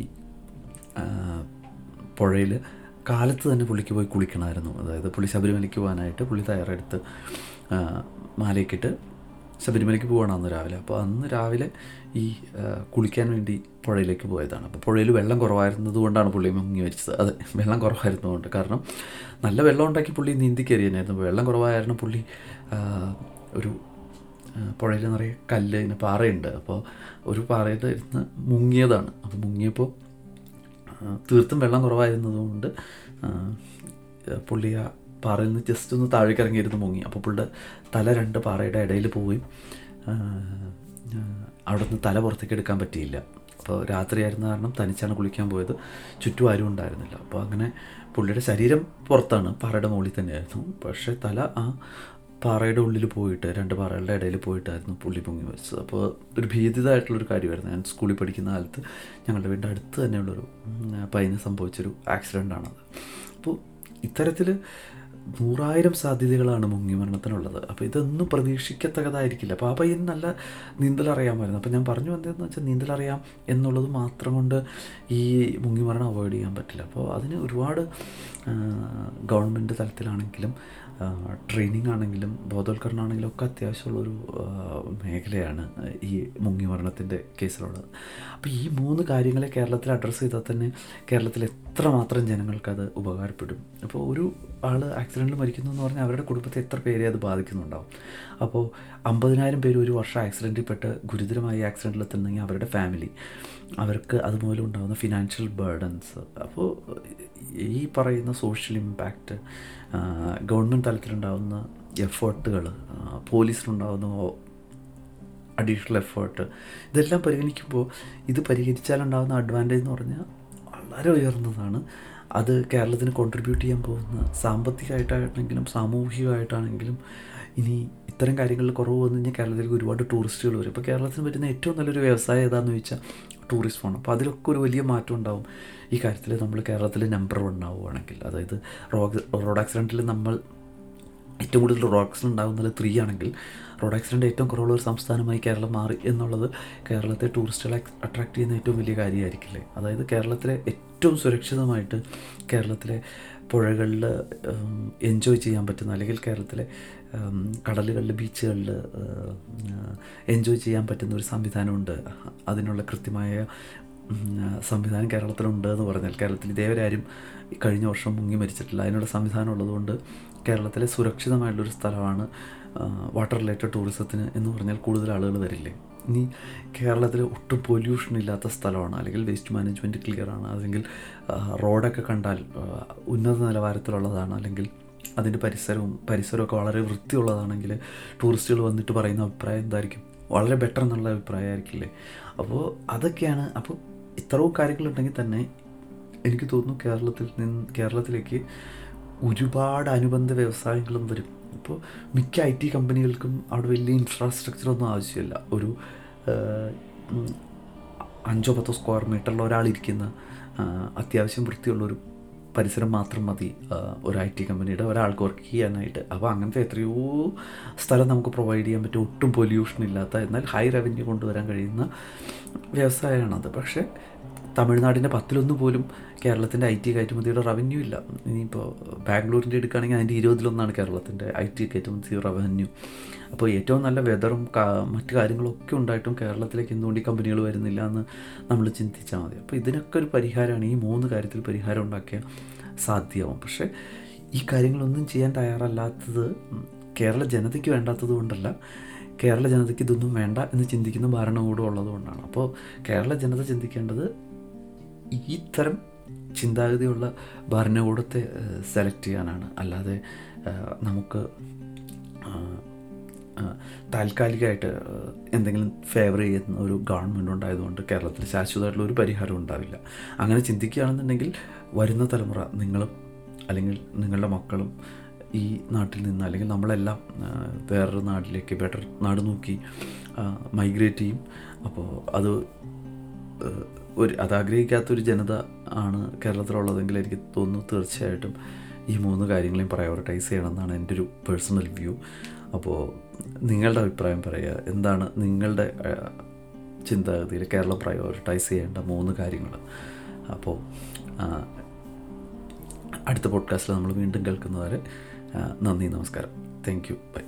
പുഴയിൽ കാലത്ത് തന്നെ പുള്ളിക്ക് പോയി കുളിക്കണമായിരുന്നു. അതായത് പുള്ളി ശബരിമലയ്ക്ക് പോകാനായിട്ട് പുള്ളി തയ്യാറെടുത്ത് മാലയ്ക്കിട്ട് ശബരിമലയ്ക്ക് പോകണം അന്ന് രാവിലെ. അപ്പോൾ അന്ന് രാവിലെ ഈ കുളിക്കാൻ വേണ്ടി പുഴയിലേക്ക് പോയതാണ്. അപ്പോൾ പുഴയിൽ വെള്ളം കുറവായിരുന്നത് കൊണ്ടാണ് പുള്ളി മുങ്ങി മരിച്ചത്. അതെ, വെള്ളം കുറവായിരുന്നതുകൊണ്ട്. കാരണം നല്ല വെള്ളം ഉണ്ടാക്കി പുള്ളി നീന്തി കയറിയായിരുന്നു. വെള്ളം കുറവായിരുന്നു. പുള്ളി ഒരു പുഴയിൽ നിറയെ കല്ല്, ഇങ്ങനെ പാറയുണ്ട്. അപ്പോൾ ഒരു പാറയിൽ ഇരുന്ന് മുങ്ങിയതാണ്. അപ്പോൾ മുങ്ങിയപ്പോൾ തീർത്തും വെള്ളം കുറവായിരുന്നതുകൊണ്ട് പുള്ളി ആ പാറയിൽ നിന്ന് ജസ്റ്റ് ഒന്ന് താഴേക്ക് ഇറങ്ങിയിരുന്ന് മുങ്ങി. അപ്പോൾ പുള്ളിയുടെ തല രണ്ട് പാറയുടെ ഇടയിൽ പോയി. അവിടെ നിന്ന് തല പുറത്തേക്ക് എടുക്കാൻ പറ്റിയില്ല. അപ്പോൾ രാത്രിയായിരുന്ന കാരണം തനിച്ചാണ് കുളിക്കാൻ പോയത്. ചുറ്റും ആരും ഉണ്ടായിരുന്നില്ല. അപ്പോൾ അങ്ങനെ പുള്ളിയുടെ ശരീരം പുറത്താണ്, പാറയുടെ മുകളിൽ തന്നെയായിരുന്നു. പക്ഷേ തല ആ പാറയുടെ ഉള്ളിൽ പോയിട്ട്, രണ്ട് പാറകളുടെ ഇടയിൽ പോയിട്ടായിരുന്നു പുള്ളി പൊങ്ങി വെച്ചത്. അപ്പോൾ ഒരു ഭീതിതായിട്ടുള്ളൊരു കാര്യമായിരുന്നു. ഞാൻ സ്കൂളിൽ പഠിക്കുന്ന കാലത്ത് ഞങ്ങളുടെ വീടിൻ്റെ അടുത്ത് തന്നെയുള്ളൊരു പയ്യന് സംഭവിച്ചൊരു ആക്സിഡൻ്റാണത്. അപ്പോൾ ഇത്തരത്തിൽ നൂറായിരം സാധ്യതകളാണ് മുങ്ങി മരണത്തിനുള്ളത്. അപ്പോൾ ഇതൊന്നും പ്രതീക്ഷിക്കത്തക്കതായിരിക്കില്ല. അപ്പോൾ ആ പയ്യന് നല്ല നീന്തലറിയാമായിരുന്നു. അപ്പോൾ ഞാൻ പറഞ്ഞു വന്നതെന്ന് വെച്ചാൽ നീന്തലറിയാം എന്നുള്ളത് മാത്രം കൊണ്ട് ഈ മുങ്ങി മരണം അവോയ്ഡ് ചെയ്യാൻ പറ്റില്ല. അപ്പോൾ അതിന് ഒരുപാട് ഗവൺമെൻറ് തലത്തിലാണെങ്കിലും ട്രെയിനിങ് ആണെങ്കിലും ബോധവൽക്കരണം ആണെങ്കിലും ഒക്കെ അത്യാവശ്യമുള്ളൊരു മേഖലയാണ് ഈ മുങ്ങി മരണത്തിൻ്റെ കേസിലുള്ളത്. അപ്പോൾ ഈ മൂന്ന് കാര്യങ്ങളെ കേരളത്തിൽ അഡ്രസ്സ് ചെയ്താൽ തന്നെ കേരളത്തിൽ എത്രമാത്രം ജനങ്ങൾക്കത് ഉപകാരപ്പെടും. അപ്പോൾ ഒരു ആൾ ആക്സിഡൻറ്റിൽ മരിക്കുന്നു എന്ന് പറഞ്ഞാൽ അവരുടെ കുടുംബത്തെ എത്ര പേരെ അത് ബാധിക്കുന്നുണ്ടാവും. അപ്പോൾ അമ്പതിനായിരം പേര് ഒരു വർഷം ആക്സിഡൻറ്റിൽ പെട്ട് ഗുരുതരമായി ആക്സിഡൻറ്റിൽ എത്തുന്നെങ്കിൽ അവരുടെ ഫാമിലി, അവർക്ക് അതുമൂലമുണ്ടാകുന്ന ഫിനാൻഷ്യൽ ബേർഡൻസ്, അപ്പോൾ ഈ പറയുന്ന സോഷ്യൽ ഇമ്പാക്റ്റ്, ഗവൺമെൻറ് തലത്തിലുണ്ടാകുന്ന എഫേർട്ടുകൾ, പോലീസിലുണ്ടാകുന്ന അഡീഷണൽ എഫേർട്ട്, ഇതെല്ലാം പരിഗണിക്കുമ്പോൾ ഇത് പരിഹരിച്ചാലുണ്ടാകുന്ന അഡ്വാൻറ്റേജ് എന്ന് പറഞ്ഞാൽ വളരെ ഉയർന്നതാണ്. അത് കേരളത്തിന് കോൺട്രിബ്യൂട്ട് ചെയ്യാൻ പോകുന്ന സാമ്പത്തികമായിട്ടാണെങ്കിലും സാമൂഹികമായിട്ടാണെങ്കിലും ഇനി ഇത്തരം കാര്യങ്ങളിൽ കുറവ് വന്നു കഴിഞ്ഞാൽ കേരളത്തിലേക്ക് ഒരുപാട് ടൂറിസ്റ്റുകൾ വരും. ഇപ്പോൾ കേരളത്തിന് പറ്റുന്ന ഏറ്റവും നല്ലൊരു വ്യവസായം ഏതാണെന്ന് ചോദിച്ചാൽ ടൂറിസ്റ്റ് ഫോൺ. അപ്പോൾ അതിലൊക്കെ ഒരു വലിയ മാറ്റം ഉണ്ടാവും ഈ കാര്യത്തിൽ. നമ്മൾ കേരളത്തിൽ നമ്പർ വൺ ആവുകയാണെങ്കിൽ, അതായത് റോഡ് റോഡ് ആക്സിഡൻറ്റിൽ നമ്മൾ ഏറ്റവും കൂടുതൽ റോഡ് ആക്സിഡൻറ്റ് ഉണ്ടാകുന്നത് ത്രീ ആണെങ്കിൽ റോഡ് ആക്സിഡൻറ്റ് ഏറ്റവും കുറവുള്ള ഒരു സംസ്ഥാനമായി കേരളം മാറി എന്നുള്ളത് കേരളത്തെ ടൂറിസ്റ്റുകളെ അട്രാക്റ്റ് ചെയ്യുന്ന ഏറ്റവും വലിയ കാര്യമായിരിക്കില്ലേ. അതായത് കേരളത്തിലെ ഏറ്റവും സുരക്ഷിതമായിട്ട് കേരളത്തിലെ പുഴകളിൽ എൻജോയ് ചെയ്യാൻ പറ്റുന്ന, അല്ലെങ്കിൽ കേരളത്തിലെ കടലുകളിൽ ബീച്ചുകളിൽ എൻജോയ് ചെയ്യാൻ പറ്റുന്ന ഒരു സംവിധാനമുണ്ട്. അതിനുള്ള കൃത്യമായ സംവിധാനം കേരളത്തിലുണ്ട് എന്ന് പറഞ്ഞാൽ, കേരളത്തിൽ ഇതേവരെ ആരും കഴിഞ്ഞ വർഷം മുങ്ങി മരിച്ചിട്ടില്ല. അതിനുള്ള സംവിധാനം ഉള്ളതുകൊണ്ട് കേരളത്തിലെ സുരക്ഷിതമായിട്ടുള്ളൊരു സ്ഥലമാണ് വാട്ടർ റിലേറ്റഡ് ടൂറിസത്തിന് എന്ന് പറഞ്ഞാൽ കൂടുതൽ ആളുകൾ വരില്ലേ. ഇനി കേരളത്തിൽ ഒട്ടും പൊല്യൂഷൻ ഇല്ലാത്ത സ്ഥലമാണ്, അല്ലെങ്കിൽ വേസ്റ്റ് മാനേജ്മെൻറ്റ് ക്ലിയറാണ്, അല്ലെങ്കിൽ റോഡൊക്കെ കണ്ടാൽ ഉന്നത നിലവാരത്തിലുള്ളതാണ്, അല്ലെങ്കിൽ അതിൻ്റെ പരിസരവും പരിസരമൊക്കെ വളരെ വൃത്തിയുള്ളതാണെങ്കിൽ ടൂറിസ്റ്റുകൾ വന്നിട്ട് പറയുന്ന അഭിപ്രായം എന്തായിരിക്കും? വളരെ ബെറ്റർ എന്നുള്ള അഭിപ്രായമായിരിക്കില്ലേ. അപ്പോൾ അതൊക്കെയാണ്. അപ്പോൾ ഇത്രയും കാര്യങ്ങളുണ്ടെങ്കിൽ തന്നെ എനിക്ക് തോന്നുന്നു കേരളത്തിൽ നിന്ന് കേരളത്തിലേക്ക് ഒരുപാട് അനുബന്ധ വ്യവസായങ്ങളും വരും. ഇപ്പോൾ മിക്ക ഐ ടി കമ്പനികൾക്കും അവിടെ വലിയ ഇൻഫ്രാസ്ട്രക്ചറൊന്നും ആവശ്യമില്ല. ഒരു അഞ്ചോ പത്തോ സ്ക്വയർ മീറ്ററിൽ ഒരാളിരിക്കുന്ന അത്യാവശ്യം വൃത്തിയുള്ളൊരു പരിസരം മാത്രം മതി ഒരു ഐ ടി കമ്പനിയുടെ ഒരാൾക്ക് വർക്ക് ചെയ്യാനായിട്ട്. അപ്പോൾ അങ്ങനത്തെ എത്രയോ സ്ഥലം നമുക്ക് പ്രൊവൈഡ് ചെയ്യാൻ പറ്റും. ഒട്ടും പൊല്യൂഷൻ ഇല്ലാത്ത, എന്നാൽ ഹൈ റവന്യൂ കൊണ്ടുവരാൻ കഴിയുന്ന വ്യവസായമാണത്. പക്ഷേ തമിഴ്നാടിൻ്റെ പത്തിലൊന്ന് പോലും കേരളത്തിൻ്റെ ഐ ടി കയറ്റുമതിയുടെ റവന്യൂ ഇല്ല. ഇനിയിപ്പോൾ ബാംഗ്ലൂരിൻ്റെ എടുക്കുകയാണെങ്കിൽ അതിൻ്റെ ഇരുപതിലൊന്നാണ് കേരളത്തിൻ്റെ ഐ ടി കയറ്റുമതി റവന്യൂ. അപ്പോൾ ഏറ്റവും നല്ല വെതറും മറ്റു കാര്യങ്ങളൊക്കെ ഉണ്ടായിട്ടും കേരളത്തിലേക്ക് എന്തുകൊണ്ട് ഈ കമ്പനികൾ വരുന്നില്ല എന്ന് നമ്മൾ ചിന്തിച്ചാൽ മതി. അപ്പോൾ ഇതിനൊക്കെ ഒരു പരിഹാരമാണ് ഈ മൂന്ന് കാര്യത്തിൽ പരിഹാരം ഉണ്ടാക്കിയാൽ സാധ്യമാവും. പക്ഷേ ഈ കാര്യങ്ങളൊന്നും ചെയ്യാൻ തയ്യാറല്ലാത്തത് കേരള ജനതയ്ക്ക് വേണ്ടാത്തത് കൊണ്ടല്ല, കേരള ജനതയ്ക്ക് ഇതൊന്നും വേണ്ട എന്ന് ചിന്തിക്കുന്ന ഭരണകൂടം ഉള്ളത് കൊണ്ടാണ്. അപ്പോൾ കേരള ജനത ചിന്തിക്കേണ്ടത് ഈ തരം ചിന്താഗതിയുള്ള ഭരണകൂടത്തെ സെലക്ട് ചെയ്യാനാണ്. അല്ലാതെ നമുക്ക് താൽക്കാലികമായിട്ട് എന്തെങ്കിലും ഫേവർ ചെയ്യുന്ന ഒരു ഗവൺമെൻറ് ഉണ്ടായതുകൊണ്ട് കേരളത്തിൽ ശാശ്വതമായിട്ടുള്ള ഒരു പരിഹാരം ഉണ്ടാവില്ല. അങ്ങനെ ചിന്തിക്കുകയാണെന്നുണ്ടെങ്കിൽ വരുന്ന തലമുറ, നിങ്ങളും അല്ലെങ്കിൽ നിങ്ങളുടെ മക്കളും ഈ നാട്ടിൽ നിന്ന്, അല്ലെങ്കിൽ നമ്മളെല്ലാം വേറൊരു നാട്ടിലേക്ക്, ബെറ്റർ നാട് നോക്കി മൈഗ്രേറ്റ് ചെയ്യും. അപ്പോൾ അത് ഒരു അതാഗ്രഹിക്കാത്തൊരു ജനത ആണ് കേരളത്തിലുള്ളതെങ്കിൽ എനിക്ക് തോന്നുന്നു തീർച്ചയായിട്ടും ഈ മൂന്ന് കാര്യങ്ങളെയും പ്രയോറിറ്റൈസ് ചെയ്യണമെന്നാണ് എൻ്റെ ഒരു പേഴ്സണൽ വ്യൂ. അപ്പോൾ നിങ്ങളുടെ അഭിപ്രായം പറയുക, എന്താണ് നിങ്ങളുടെ ചിന്താഗതിയിൽ കേരളം പ്രയോറിറ്റൈസ് ചെയ്യേണ്ട മൂന്ന് കാര്യങ്ങൾ? അപ്പോൾ അടുത്ത പോഡ്കാസ്റ്റിൽ നമ്മൾ വീണ്ടും കേൾക്കുന്നത് വരെ നന്ദി, നമസ്കാരം, താങ്ക് യു, ബൈ.